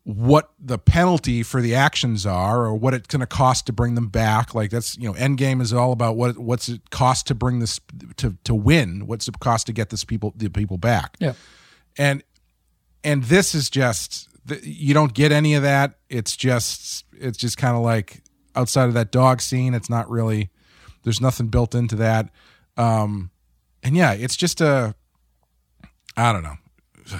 what the penalty for the actions are or what it's going to cost to bring them back. Like that's, you know, Endgame is all about what what's it cost to bring this to to win, what's it cost to get this people the people back. Yeah. And and this is just, you don't get any of that. It's just it's just kind of like outside of that dog scene, it's not really, there's nothing built into that. Um and yeah, it's just a I don't know.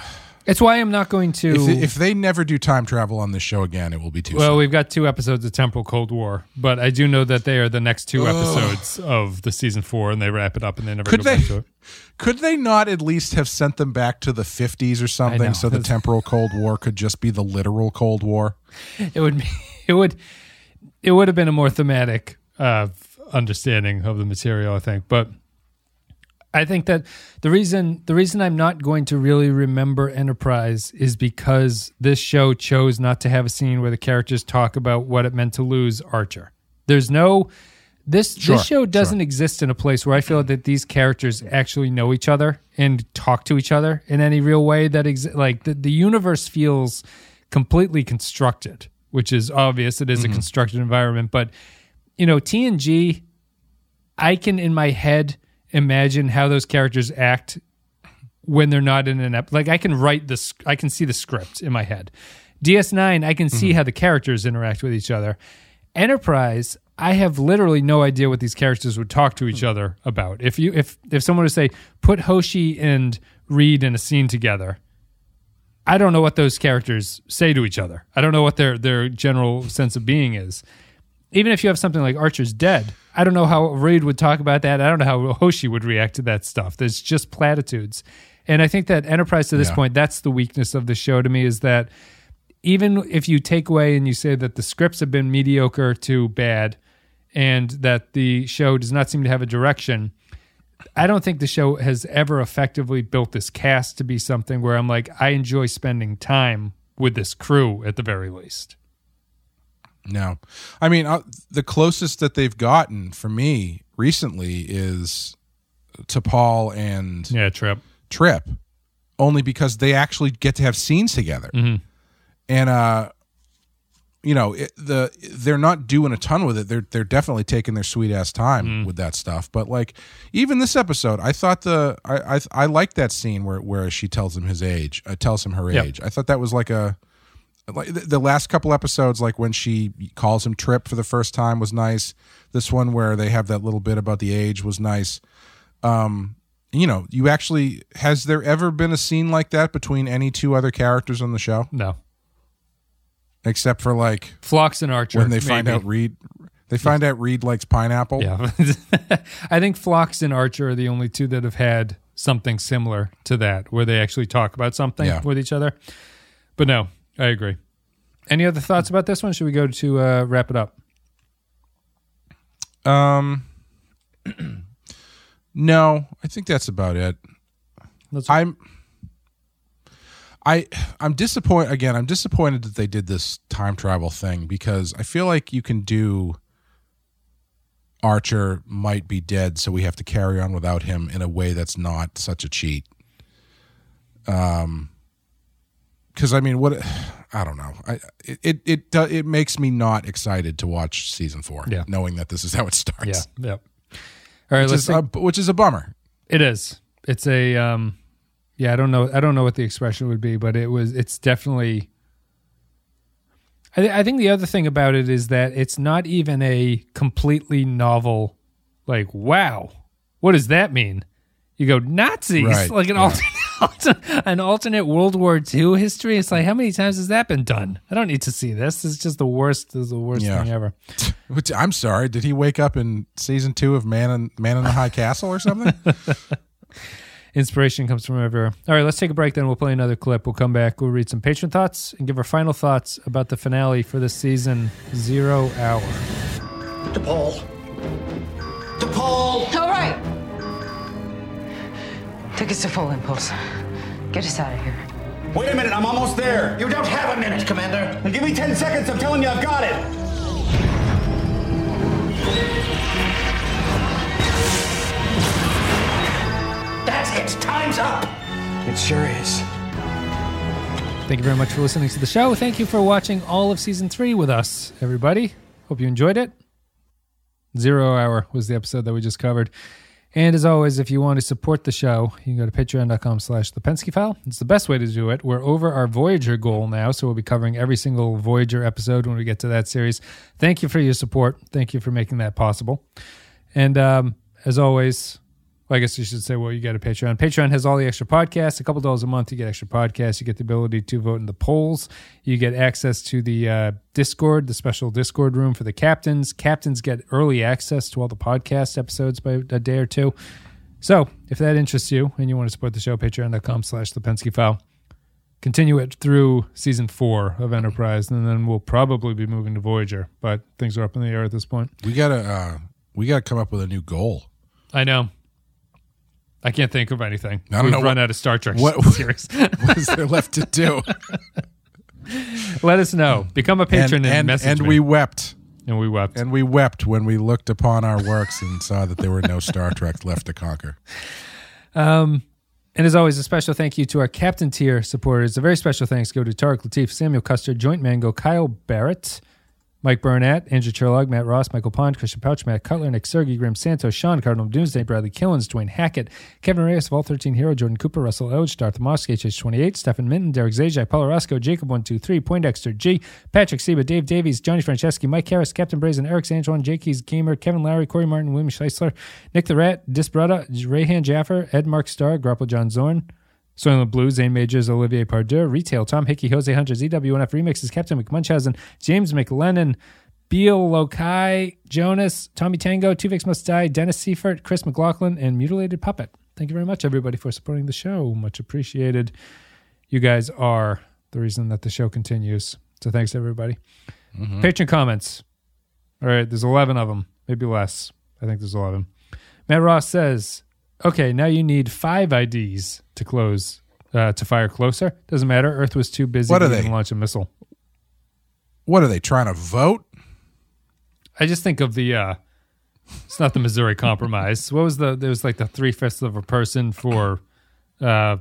It's why I'm not going to... If they, if they never do time travel on this show again, it will be too well, soon. Well, we've got two episodes of Temporal Cold War, but I do know that they are the next two Ugh. episodes of the season four, and they wrap it up and they never could go they, back to it. Could they not at least have sent them back to the fifties or something so the Temporal Cold War could just be the literal Cold War? It would be, it would, it would have been a more thematic uh, understanding of the material, I think, but... I think that the reason the reason I'm not going to really remember Enterprise is because this show chose not to have a scene where the characters talk about what it meant to lose Archer. There's no this sure, this show doesn't sure. exist in a place where I feel that these characters actually know each other and talk to each other in any real way that exi- like the, the universe feels completely constructed, which is obvious. It is mm-hmm. a constructed environment, but you know, T N G, I can in my head imagine how those characters act when they're not in an ep- like I can write this I can see the script in my head. D S nine, I can see mm-hmm. how the characters interact with each other. Enterprise, I have literally no idea what these characters would talk to each mm-hmm. other about. If you if if someone were to say put Hoshi and Reed in a scene together, I don't know what those characters say to each other. I don't know what their their general sense of being is. Even if you have something like Archer's dead, I don't know how Reed would talk about that. I don't know how Hoshi would react to that stuff. There's just platitudes. And I think that Enterprise to this yeah. point, that's the weakness of the show to me, is that even if you take away and you say that the scripts have been mediocre to bad and that the show does not seem to have a direction, I don't think the show has ever effectively built this cast to be something where I'm like, I enjoy spending time with this crew at the very least. No. I mean, uh, the closest that they've gotten for me recently is T'Pol and yeah, Trip. Trip, only because they actually get to have scenes together. Mm-hmm. And, uh, you know, it, the they're not doing a ton with it. They're they're definitely taking their sweet-ass time mm. with that stuff. But, like, even this episode, I thought the I I, I liked that scene where, where she tells him his age, uh, tells him her yep. age. I thought that was like a... Like the last couple episodes, like when she calls him Trip for the first time was nice. This one where they have that little bit about the age was nice. Um, you know, you actually, has there ever been a scene like that between any two other characters on the show? No. Except for like... Phlox and Archer. When they find maybe. out Reed... They find yes. out Reed likes pineapple. Yeah. I think Phlox and Archer are the only two that have had something similar to that, where they actually talk about something yeah. with each other. But no. I agree. Any other thoughts about this one? Should we go to uh, wrap it up? Um, no, I think that's about it. Let's I'm, I, I'm disappointed again. I'm disappointed that they did this time travel thing because I feel like you can do Archer might be dead, so we have to carry on without him in a way that's not such a cheat. Um, because I mean, what? I don't know. I it it it, it makes me not excited to watch season four, yeah. knowing that this is how it starts. Yeah, yep. Yeah. All right, which let's is, uh, which is a bummer. It is. It's a um, yeah. I don't know. I don't know what the expression would be, but it was. It's definitely. I, th- I think the other thing about it is that it's not even a completely novel, like, wow, what does that mean? You go, Nazis, right, like an, yeah. alternate, an alternate World War Two history. It's like, how many times has that been done? I don't need to see this. It's just the worst. This is the worst yeah. thing ever. I'm sorry. Did he wake up in season two of Man in, Man in the High Castle or something? Inspiration comes from everywhere. All right, let's take a break then. We'll play another clip. We'll come back. We'll read some patron thoughts and give our final thoughts about the finale for the season zero hour. T'Pol. T'Pol! All right. Take us to full impulse. Get us out of here. Wait a minute. I'm almost there. You don't have a minute, Commander. Now give me ten seconds. I'm telling you I've got it. That's it. Time's up. It sure is. Thank you very much for listening to the show. Thank you for watching all of season three with us, everybody. Hope you enjoyed it. Zero Hour was the episode that we just covered. And as always, if you want to support the show, you can go to patreon.com slash the Pensky File. It's the best way to do it. We're over our Voyager goal now, so we'll be covering every single Voyager episode when we get to that series. Thank you for your support. Thank you for making that possible. And um, as always... Well, I guess you should say, well, you got a Patreon. Patreon has all the extra podcasts. A couple dollars a month, you get extra podcasts. You get the ability to vote in the polls. You get access to the uh, Discord, the special Discord room for the captains. Captains get early access to all the podcast episodes by a day or two. So if that interests you and you want to support the show, patreon.com slash the Pensky File. Continue it through season four of Enterprise, and then we'll probably be moving to Voyager. But things are up in the air at this point. We gotta, uh, we gotta come up with a new goal. I know. I can't think of anything. I don't We've know run what, out of Star Trek what, series. What is there left to do? Let us know. Become a patron and, and, and message And me. we wept. And we wept. And we wept when we looked upon our works and saw that there were no Star Trek left to conquer. Um, and as always, a special thank you to our Captain Tier supporters. A very special thanks go to Tariq Latif, Samuel Custer, Joint Mango, Kyle Barrett, Mike Burnett, Andrew Cherlog, Matt Ross, Michael Pond, Christian Pouch, Matt Cutler, Nick Sergey, Graham Santos, Sean, Cardinal Doomsday, Bradley Killens, Dwayne Hackett, Kevin Reyes of All thirteen Hero, Jordan Cooper, Russell Elge, Darth Mosk, H H twenty-eight, Stefan Minton, Derek Zajac, Paul Orozco, Jacob one two three, Poindexter G, Patrick Seba, Dave Davies, Johnny Franceschi, Mike Harris, Captain Brazen, Eric Sanjuan, Jakey's Gamer, Kevin Lowry, Corey Martin, William Scheisler, Nick the Rat, Disbrada, Rayhan Jaffer, Ed Mark Starr, Grapple John Zorn, Soylent Blue, Zane Majors, Olivier Pardieu, Retail, Tom Hickey, Jose Hunter, Z W N F Remixes, Captain McMunchausen, James McLennan, Beal Lokai, Jonas, Tommy Tango, Two Vicks Must Die, Dennis Seifert, Chris McLaughlin, and Mutilated Puppet. Thank you very much, everybody, for supporting the show. Much appreciated. You guys are the reason that the show continues. So thanks, everybody. Mm-hmm. Patron comments. All right, there's eleven of them, maybe less. I think there's eleven. Matt Ross says... Okay, now you need five I Ds to close uh, to fire closer. Doesn't matter. Earth was too busy what to even launch a missile. What are they trying to vote? I just think of the. Uh, it's not the Missouri Compromise. What was the? There was like the three fifths of a person for uh,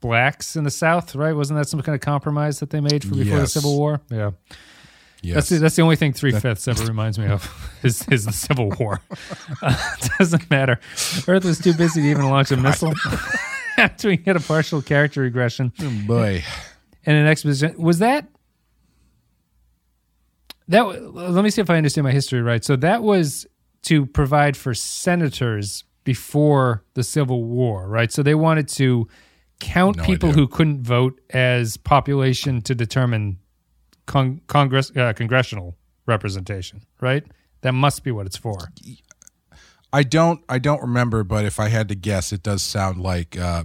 blacks in the South, right? Wasn't that some kind of compromise that they made for before yes. the Civil War? Yeah. Yes. That's the, that's the only thing three-fifths ever reminds me of is, is the Civil War. Uh, doesn't matter. Earth was too busy to even launch a missile after we hit a partial character regression. Oh, boy. And an exposition. Was that... that? Let me see if I understand my history right. So that was to provide for senators before the Civil War, right? So they wanted to count no people idea. who couldn't vote as population to determine... Con- Congress, uh, congressional representation, right? That must be what it's for. I don't, I don't remember, but if I had to guess, it does sound like uh,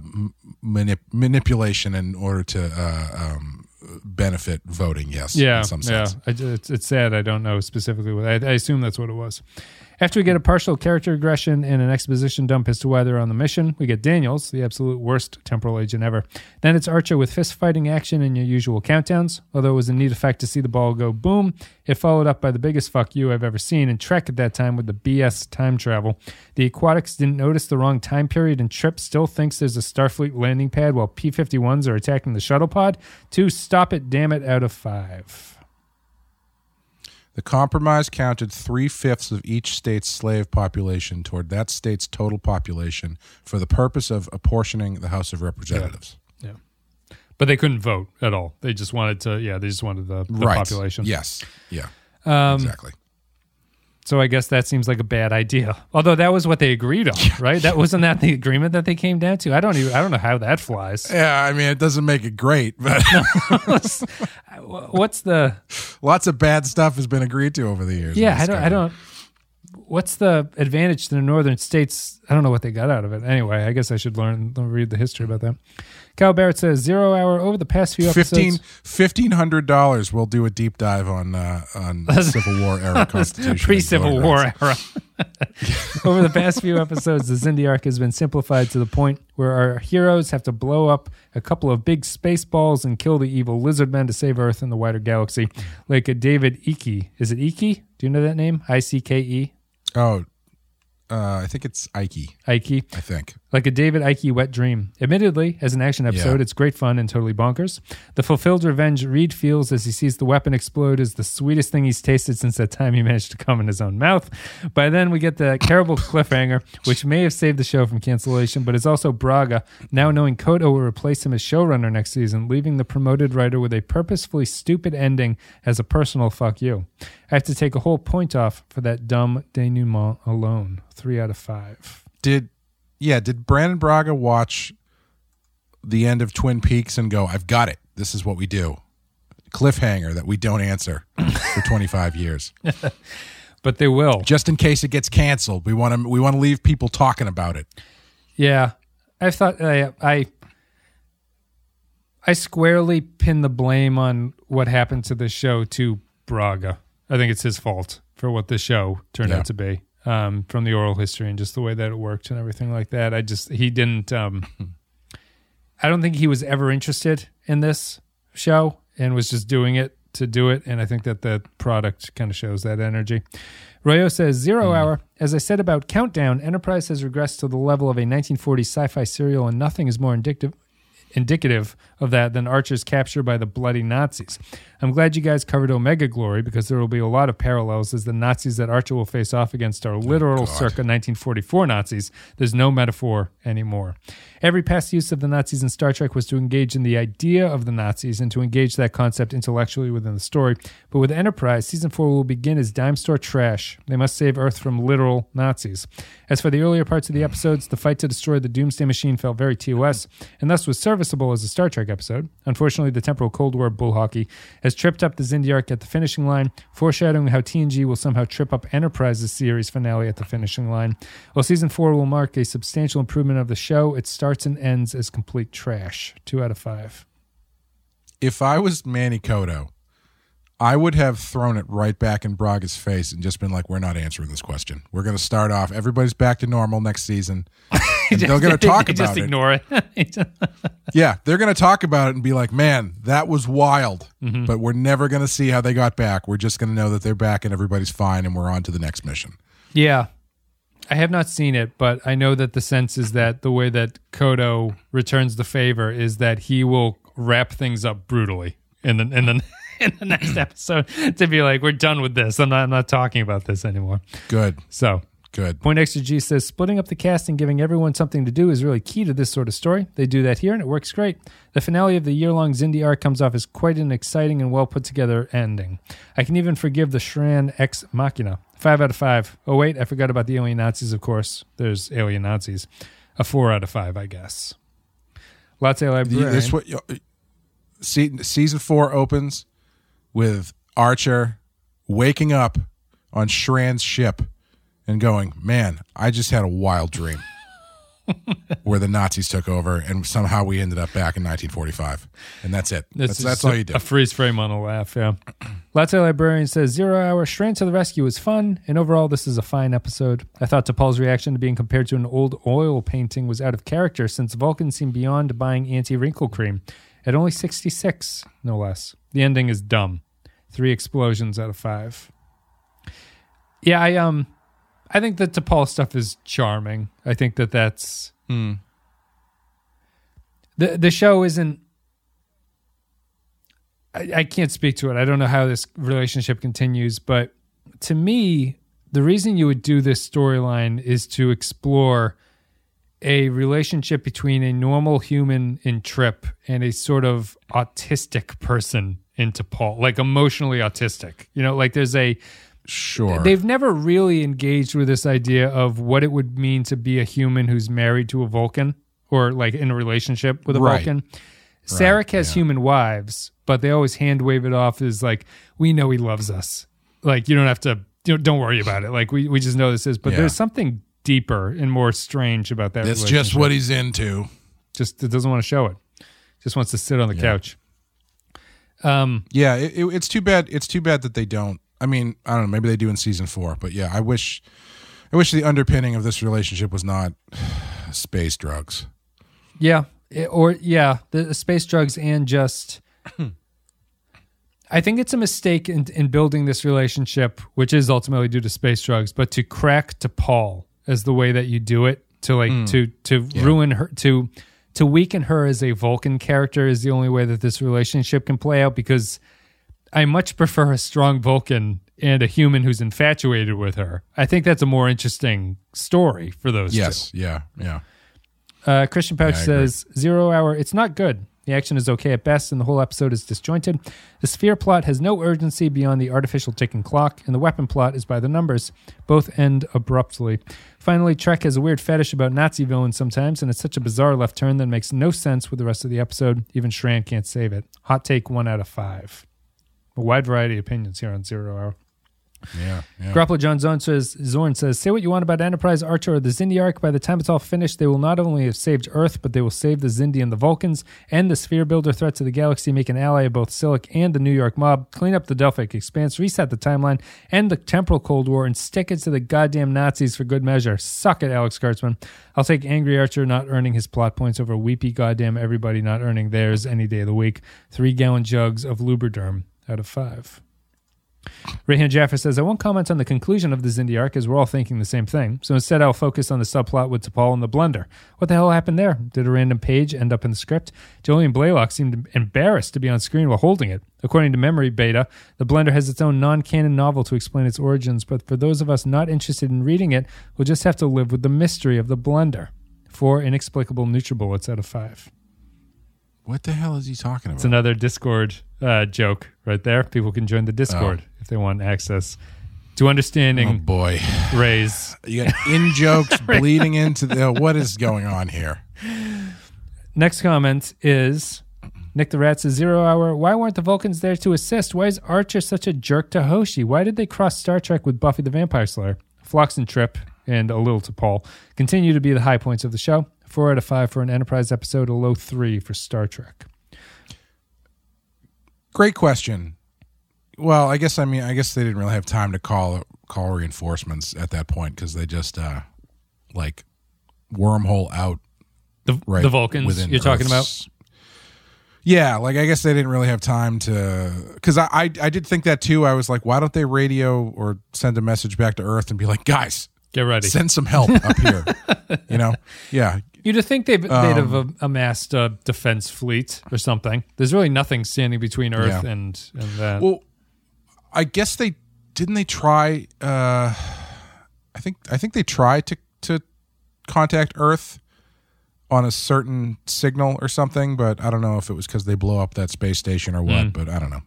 manip- manipulation in order to uh, um, benefit voting. Yes, yeah, in some sense. Yeah. I, it's, it's sad. I don't know specifically what. I, I assume that's what it was. After we get a partial character regression and an exposition dump as to why they're on the mission, we get Daniels, the absolute worst temporal agent ever. Then it's Archer with fist-fighting action and your usual countdowns, although it was a neat effect to see the ball go boom. It followed up by the biggest fuck you I've ever seen in Trek at that time with the B S time travel. The Aquatics didn't notice the wrong time period, and Trip still thinks there's a Starfleet landing pad while P fifty-ones are attacking the shuttle pod. Two stop it, damn it, out of five. The compromise counted three-fifths of each state's slave population toward that state's total population for the purpose of apportioning the House of Representatives. Yeah. yeah. But they couldn't vote at all. They just wanted to, yeah, they just wanted the, the right. population. Yes. Yeah. Um, exactly. So I guess that seems like a bad idea. Although that was what they agreed on, right? That wasn't that the agreement that they came down to. I don't even. I don't know how that flies. Yeah, I mean, it doesn't make it great, but what's the? Lots of bad stuff has been agreed to over the years. Yeah, I don't. I don't. What's the advantage to the northern states? I don't know what they got out of it. Anyway, I guess I should learn read the history about that. Kyle Barrett says, zero hour over the past few episodes. fifteen hundred dollars. We'll do a deep dive on uh, on Civil War era Constitution. Pre-Civil War era. Over the past few episodes, the Xindi arc has been simplified to the point where our heroes have to blow up a couple of big space balls and kill the evil lizard men to save Earth and the wider galaxy. Like a David Icke. Is it Icke? Do you know that name? I C K E? Oh, Uh, I think it's Icke. Icke. I think. Like a David Icke wet dream. Admittedly, as an action episode, yeah. It's great fun and totally bonkers. The fulfilled revenge Reed feels as he sees the weapon explode is the sweetest thing he's tasted since that time he managed to come in his own mouth. By then, we get the terrible cliffhanger, which may have saved the show from cancellation, but is also Braga, now knowing Cotto will replace him as showrunner next season, leaving the promoted writer with a purposefully stupid ending as a personal fuck you. I have to take a whole point off for that dumb denouement alone. Three out of five. Did, yeah, did Brannon Braga watch the end of Twin Peaks and go, I've got it. This is what we do. Cliffhanger that we don't answer for twenty-five years. But they will. Just in case it gets canceled. We want to we want to leave people talking about it. Yeah. I thought I I I squarely pin the blame on what happened to the show to Braga. I think it's his fault for what the show turned yeah. out to be, um, from the oral history and just the way that it worked and everything like that. I just, he didn't, um, I don't think he was ever interested in this show and was just doing it to do it. And I think that the product kind of shows that energy. Royo says, zero mm-hmm. hour. As I said about Countdown, Enterprise has regressed to the level of a nineteen forties sci-fi serial, and nothing is more indicative indicative of that than Archer's capture by the bloody Nazis. I'm glad you guys covered Omega Glory, because there will be a lot of parallels, as the Nazis that Archer will face off against are literal oh circa nineteen forty-four Nazis. There's no metaphor anymore. Every past use of the Nazis in Star Trek was to engage in the idea of the Nazis and to engage that concept intellectually within the story. But with Enterprise, Season four will begin as dime store trash. They must save Earth from literal Nazis. As for the earlier parts of the episodes, the fight to destroy the Doomsday Machine felt very T O S, and thus was serviceable as a Star Trek episode. Unfortunately, the Temporal Cold War bull hockey has tripped up the Xindi arc at the finishing line, foreshadowing how T N G will somehow trip up Enterprise's series finale at the finishing line. While Season four will mark a substantial improvement of the show, it starts and ends as complete trash. Two out of five. If I was Manny Cotto, I would have thrown it right back in Braga's face and just been like, we're not answering this question. We're going to start off. Everybody's back to normal next season. And they're going to talk they, they about it. Just ignore it. it. Yeah, they're going to talk about it and be like, man, that was wild. Mm-hmm. But we're never going to see how they got back. We're just going to know that they're back and everybody's fine and we're on to the next mission. Yeah. I have not seen it, but I know that the sense is that the way that Cotto returns the favor is that he will wrap things up brutally in the in the in the next episode to be like, we're done with this. I'm not I'm not talking about this anymore. Good. So good. Point Extra G says, splitting up the cast and giving everyone something to do is really key to this sort of story. They do that here, and it works great. The finale of the year-long Xindi arc comes off as quite an exciting and well-put-together ending. I can even forgive the Shran Ex Machina. Five out of five. Oh, wait, I forgot about the alien Nazis, of course. There's alien Nazis. A four out of five, I guess. Latte Librarian. This what, season four opens with Archer waking up on Shran's ship and going, man, I just had a wild dream. where the Nazis took over, and somehow we ended up back in nineteen forty-five. And that's it. That's, that's, that's all you do. A freeze frame on a laugh, yeah. Latte Librarian says, Zero Hour, Shran to the rescue was fun, and overall this is a fine episode. I thought T'Pol's reaction to being compared to an old oil painting was out of character, since Vulcans seem beyond buying anti-wrinkle cream. At only sixty-six, no less. The ending is dumb. Three explosions out of five. Yeah, I um, I think that T'Pol stuff is charming. I think that that's... Mm. The, the show isn't... I, I can't speak to it. I don't know how this relationship continues, but to me, the reason you would do this storyline is to explore a relationship between a normal human in Trip and a sort of autistic person in T'Pol, like emotionally autistic. You know, like there's a... Sure. They've never really engaged with this idea of what it would mean to be a human who's married to a Vulcan or like in a relationship with a right. Vulcan. Sarek right, has yeah. human wives, but they always hand wave it off as like, we know he loves us. Like, you don't have to, you know, don't worry about it. Like, we, we just know this is, but yeah. there's something deeper and more strange about that. That's just what he's into. Just it doesn't want to show it. Just wants to sit on the yeah. couch. Um. Yeah, it, it, it's too bad. It's too bad that they don't. I mean, I don't know. Maybe they do in season four, but yeah, I wish, I wish the underpinning of this relationship was not space drugs. Yeah, it, or yeah, the space drugs and just. I think it's a mistake in, in building this relationship, which is ultimately due to space drugs, but to crack T'Pol as the way that you do it, to like mm. to to yeah. ruin her, to to weaken her as a Vulcan character is the only way that this relationship can play out, because I much prefer a strong Vulcan and a human who's infatuated with her. I think that's a more interesting story for those yes, two. Yes, yeah, yeah. Uh, Christian Pouch yeah, says, Zero Hour, it's not good. The action is okay at best, and the whole episode is disjointed. The sphere plot has no urgency beyond the artificial ticking clock, and the weapon plot is by the numbers. Both end abruptly. Finally, Trek has a weird fetish about Nazi villains sometimes, and it's such a bizarre left turn that makes no sense with the rest of the episode. Even Shran can't save it. Hot take, one out of five. A wide variety of opinions here on Zero Hour. Yeah. yeah. Garoppolo John Zorn says, Zorn says, say what you want about Enterprise, Archer, or the Xindi arc. By the time it's all finished, they will not only have saved Earth, but they will save the Xindi and the Vulcans and the Sphere Builder threat to the galaxy, make an ally of both Silic and the New York mob, clean up the Delphic Expanse, reset the timeline, end the Temporal Cold War, and stick it to the goddamn Nazis for good measure. Suck it, Alex Kurtzman. I'll take Angry Archer not earning his plot points over weepy goddamn everybody not earning theirs any day of the week. Three-gallon jugs of Lubriderm out of five. Rayhan Jaffer says, I won't comment on the conclusion of the Xindi arc as we're all thinking the same thing, so instead I'll focus on the subplot with T'Pol and the blender. What the hell happened there? Did a random page end up in the script? Jolene Blaylock seemed embarrassed to be on screen while holding it. According to Memory Beta, the blender has its own non-canon novel to explain its origins, but for those of us not interested in reading it, we'll just have to live with the mystery of the blender. Four inexplicable Nutribullets out of five. What the hell is he talking about? It's another Discord uh, joke right there. People can join the Discord oh. if they want access to understanding. Oh, boy. Ray's. You got in-jokes bleeding into the... What is going on here? Next comment is... Nick the Rat says, Zero Hour, why weren't the Vulcans there to assist? Why is Archer such a jerk to Hoshi? Why did they cross Star Trek with Buffy the Vampire Slayer? Phlox and Trip, and a little T'Pol, continue to be the high points of the show. Four out of five for an Enterprise episode, a low three for Star Trek. Great question. Well, I guess I mean I guess they didn't really have time to call call reinforcements at that point because they just uh, like wormhole out the, right the Vulcans you're Earth's. Talking about. Yeah, like I guess they didn't really have time to because I, I I did think that too. I was like, why don't they radio or send a message back to Earth and be like, guys, get ready, send some help up here, you know? Yeah. You'd think they'd, um, they'd have amassed a defense fleet or something. There's really nothing standing between Earth yeah. and, and that. Well, I guess they didn't. They try. Uh, I think. I think they tried to to contact Earth on a certain signal or something, but I don't know if it was because they blow up that space station or what. Mm. But I don't know.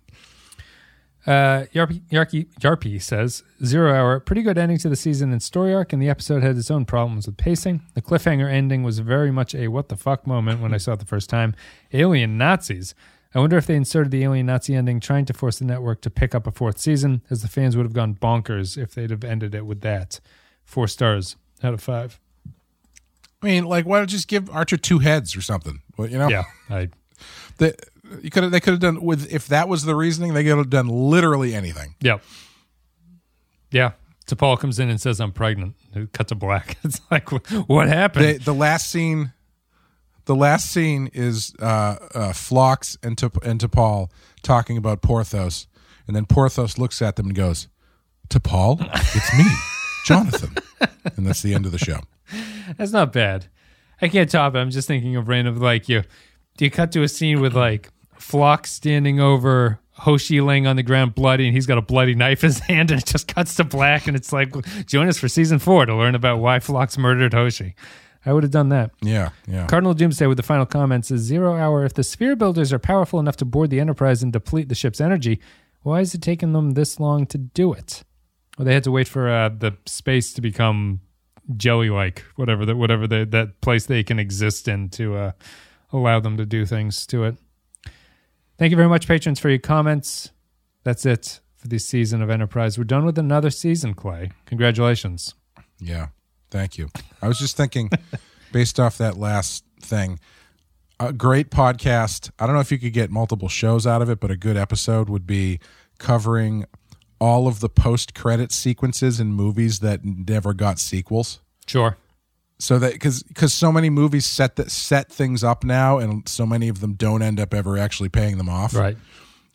Uh, Yarpy, Yarpy, Yarpy says, Zero Hour, pretty good ending to the season and story arc, and the episode had its own problems with pacing. The cliffhanger ending was very much a what the fuck moment when I saw it the first time. Alien Nazis. I wonder if they inserted the alien Nazi ending trying to force the network to pick up a fourth season, as the fans would have gone bonkers if they'd have ended it with that. Four stars out of five. I mean, like, why don't you just give Archer two heads or something? Well, you know, yeah, I, they, you could they could have done with if that was the reasoning, they could have done literally anything. Yeah, yeah. T'Pol comes in and says, "I'm pregnant." It cuts to black. It's like, what happened? They, the last scene, the last scene is uh, uh, Phlox and T'Pol talking about Porthos, and then Porthos looks at them and goes, "T'Pol, it's me, Jonathan," and that's the end of the show. That's not bad. I can't top it. I'm just thinking of random, like, you you cut to a scene with, like, Phlox standing over Hoshi laying on the ground bloody, and he's got a bloody knife in his hand, and it just cuts to black, and it's like, join us for season four to learn about why Phlox murdered Hoshi. I would have done that. Yeah, yeah. Cardinal Doomsday with the final comments is, zero hour, if the sphere builders are powerful enough to board the Enterprise and deplete the ship's energy, why is it taking them this long to do it? Well, they had to wait for uh, the space to become jelly-like, whatever that whatever they, that place they can exist in to uh, allow them to do things to it. Thank you very much, patrons, for your comments. That's it for this season of Enterprise. We're done with another season, Clay. Congratulations. Yeah, thank you. I was just thinking, based off that last thing, a great podcast. I don't know if you could get multiple shows out of it, but a good episode would be covering all of the post-credit sequences in movies that never got sequels. Sure. So that because because so many movies set that set things up now, and so many of them don't end up ever actually paying them off. Right.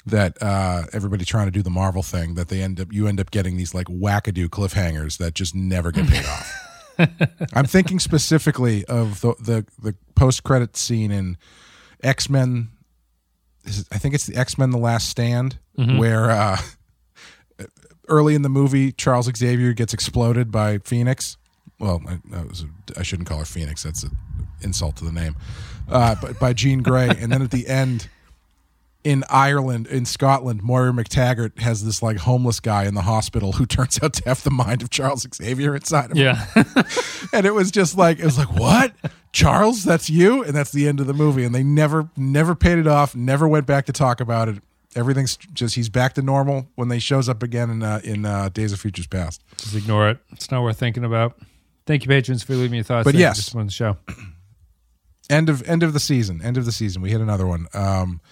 That uh, everybody trying to do the Marvel thing that they end up you end up getting these like wackadoo cliffhangers that just never get paid off. I'm thinking specifically of the the, the post-credit scene in X-Men. I think it's the X-Men: The Last Stand, mm-hmm. where. Uh, Early in the movie, Charles Xavier gets exploded by Phoenix. Well, I, I, was, I shouldn't call her Phoenix. That's an insult to the name. Uh, but by Jean Grey. And then at the end, in Ireland, in Scotland, Moira McTaggart has this like homeless guy in the hospital who turns out to have the mind of Charles Xavier inside of him. Yeah. And it was just like, it was like, what? Charles, that's you? And that's the end of the movie. And they never, never paid it off, never went back to talk about it. Everything's just, he's back to normal when they shows up again in uh, in uh, Days of Futures Past. Just ignore it. It's not worth thinking about. Thank you, patrons, for leaving your thoughts. But yes. Just on the show. End of, end of the season. End of the season. We hit another one. Um,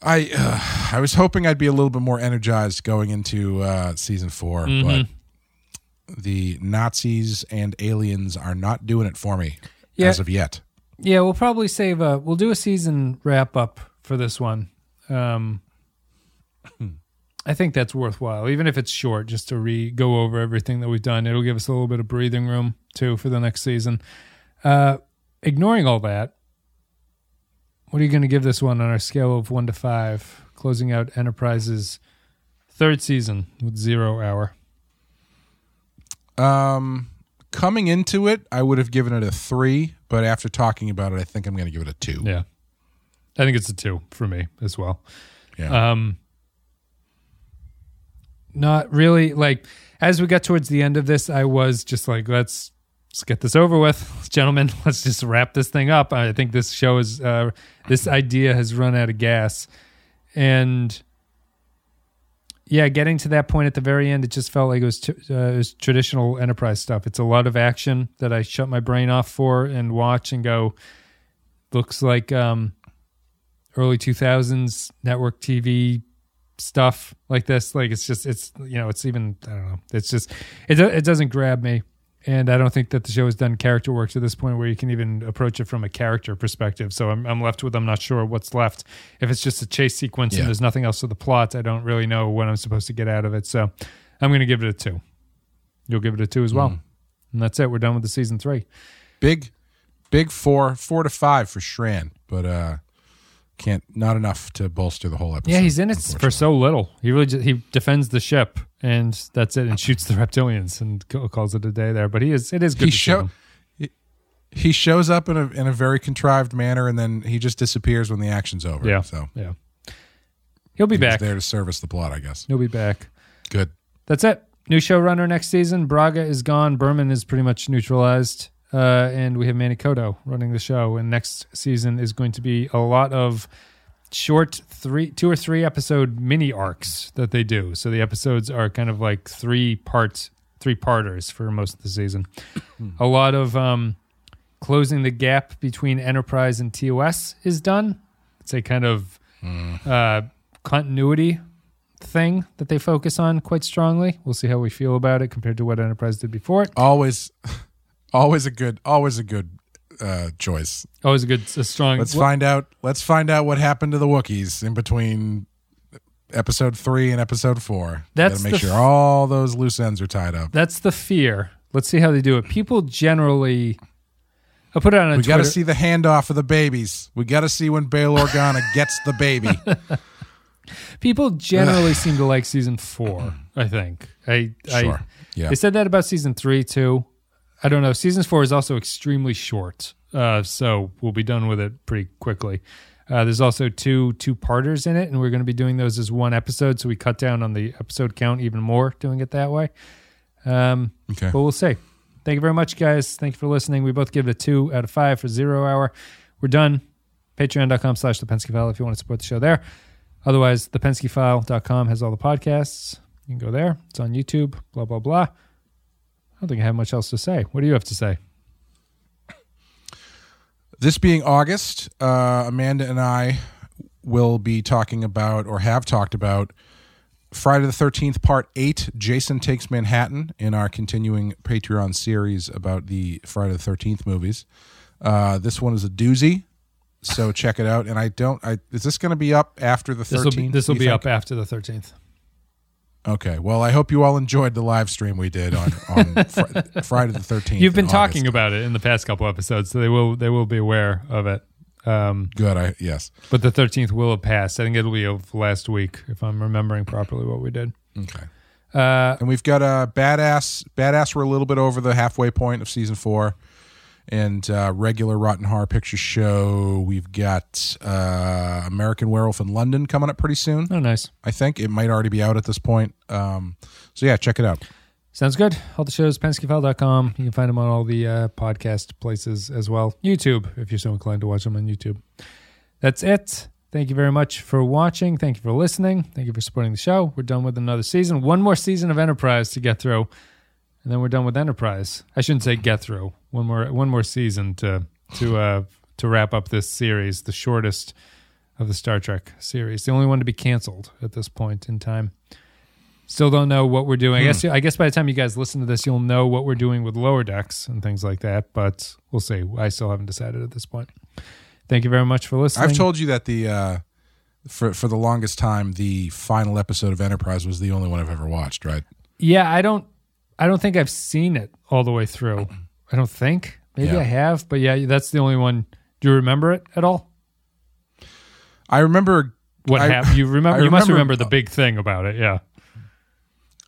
I uh, I was hoping I'd be a little bit more energized going into uh, season four, mm-hmm. but the Nazis and aliens are not doing it for me yeah. as of yet. Yeah, we'll probably save a, we'll do a season wrap-up for this one. Um, I think that's worthwhile, even if it's short, just to re go over everything that we've done. It'll give us a little bit of breathing room too for the next season. Uh, ignoring all that, what are you going to give this one on our scale of one to five? Closing out Enterprise's third season with zero hour. Um, coming into it, I would have given it a three, but after talking about it, I think I'm going to give it a two. Yeah. I think it's a two for me as well. Yeah. Um, not really, like, as we got towards the end of this, I was just like, let's, let's get this over with. Gentlemen, let's just wrap this thing up. I think this show is, uh, this idea has run out of gas. And, yeah, getting to that point at the very end, it just felt like it was, t- uh, it was traditional Enterprise stuff. It's a lot of action that I shut my brain off for and watch and go, looks like... Um, early two thousands network T V stuff like this. Like, it's just, it's, you know, it's even, I don't know. It's just, it it doesn't grab me. And I don't think that the show has done character work to this point where you can even approach it from a character perspective. So I'm I'm left with, I'm not sure what's left. If it's just a chase sequence yeah. and there's nothing else to the plot, I don't really know what I'm supposed to get out of it. So I'm going to give it a two. You'll give it a two as well. Mm. And that's it. We're done with the season three. Big, big four, four to five for Shran. But, uh, Can't not enough to bolster the whole episode. Yeah, he's in it for so little. He really just, he defends the ship, and that's it. And shoots the reptilians, and calls it a day there. But he is it is good. He to show, him. He shows up in a in a very contrived manner, and then he just disappears when the action's over. Yeah, so yeah, he'll be he back was there to service the plot. I guess he'll be back. Good. That's it. New showrunner next season. Braga is gone. Berman is pretty much neutralized. Uh, and we have Manny Cotto running the show. And next season is going to be a lot of short three, two or three episode mini arcs that they do. So the episodes are kind of like three parts, three parters for most of the season. A lot of um, closing the gap between Enterprise and T O S is done. It's a kind of mm. uh, continuity thing that they focus on quite strongly. We'll see how we feel about it compared to what Enterprise did before it. Always, always a good, always a good uh, choice. Always a good, a strong. Let's wh- find out. Let's find out what happened to the Wookiees in between episode three and episode four. That's make sure f- all those loose ends are tied up. That's the fear. Let's see how they do it. People generally. I'll put it on a we Twitter. We got to see the handoff of the babies. We got to see when Bail Organa gets the baby. People generally seem to like season four, I think. I, sure. I, yeah. They said that about season three, too. I don't know. Season four is also extremely short, uh, so we'll be done with it pretty quickly. Uh, there's also two two-parters in it, and we're going to be doing those as one episode, so we cut down on the episode count even more doing it that way. Um, okay. But we'll see. Thank you very much, guys. Thank you for listening. We both give it a two out of five for Zero Hour. We're done. Patreon.com slash The Pensky File if you want to support the show there. Otherwise, the pensky file dot com has all the podcasts. You can go there. It's on YouTube, blah, blah, blah. I don't think I have much else to say. What do you have to say? This being August, uh, Amanda and I will be talking about, or have talked about, Friday the thirteenth, Part eight, Jason Takes Manhattan, in our continuing Patreon series about the Friday the thirteenth movies. Uh, this one is a doozy. So check it out. And I don't, I, is this going to be up after the thirteenth? This will be, be up after the thirteenth. Okay. Well, I hope you all enjoyed the live stream we did on, on fr- Friday the thirteenth. You've been talking August. About it in the past couple episodes, so they will, they will be aware of it. Um, Good. I, yes. But the thirteenth will have passed. I think it'll be over last week, if I'm remembering properly what we did. Okay. Uh, and we've got a badass, badass. We're a little bit over the halfway point of season four. And uh, regular Rotten Horror Picture Show. We've got uh, American Werewolf in London coming up pretty soon. Oh, nice. I think it might already be out at this point. Um, so, yeah, check it out. Sounds good. All the shows, Pensky File dot com. You can find them on all the uh, podcast places as well. YouTube, if you're so inclined to watch them on YouTube. That's it. Thank you very much for watching. Thank you for listening. Thank you for supporting the show. We're done with another season. One more season of Enterprise to get through. And then we're done with Enterprise. I shouldn't say get through. One more one more season to to uh, to wrap up this series, the shortest of the Star Trek series. The only one to be canceled at this point in time. Still don't know what we're doing. Hmm. I guess I guess by the time you guys listen to this, you'll know what we're doing with Lower Decks and things like that, but we'll see. I still haven't decided at this point. Thank you very much for listening. I've told you that the uh, for for the longest time, the final episode of Enterprise was the only one I've ever watched, right? Yeah, I don't I don't think I've seen it all the way through. I don't think. Maybe yeah. I have, but yeah, that's the only one. Do you remember it at all? I remember what happened. You remember? I you remember, must remember the big thing about it. Yeah,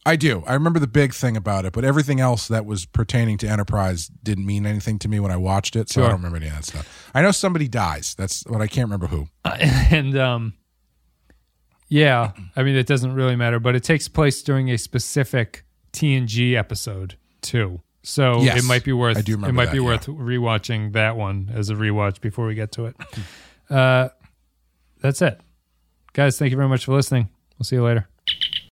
I do. I remember the big thing about it, but everything else that was pertaining to Enterprise didn't mean anything to me when I watched it, so sure. I don't remember any of that stuff. I know somebody dies. That's what I can't remember who. Uh, and um, yeah, I mean it doesn't really matter, but it takes place during a specific T N G episode too, so yes, it might be worth I do remember it might that, be yeah. worth rewatching that one as a rewatch before we get to it. Uh, that's it, guys. Thank you very much for listening. We'll see you later.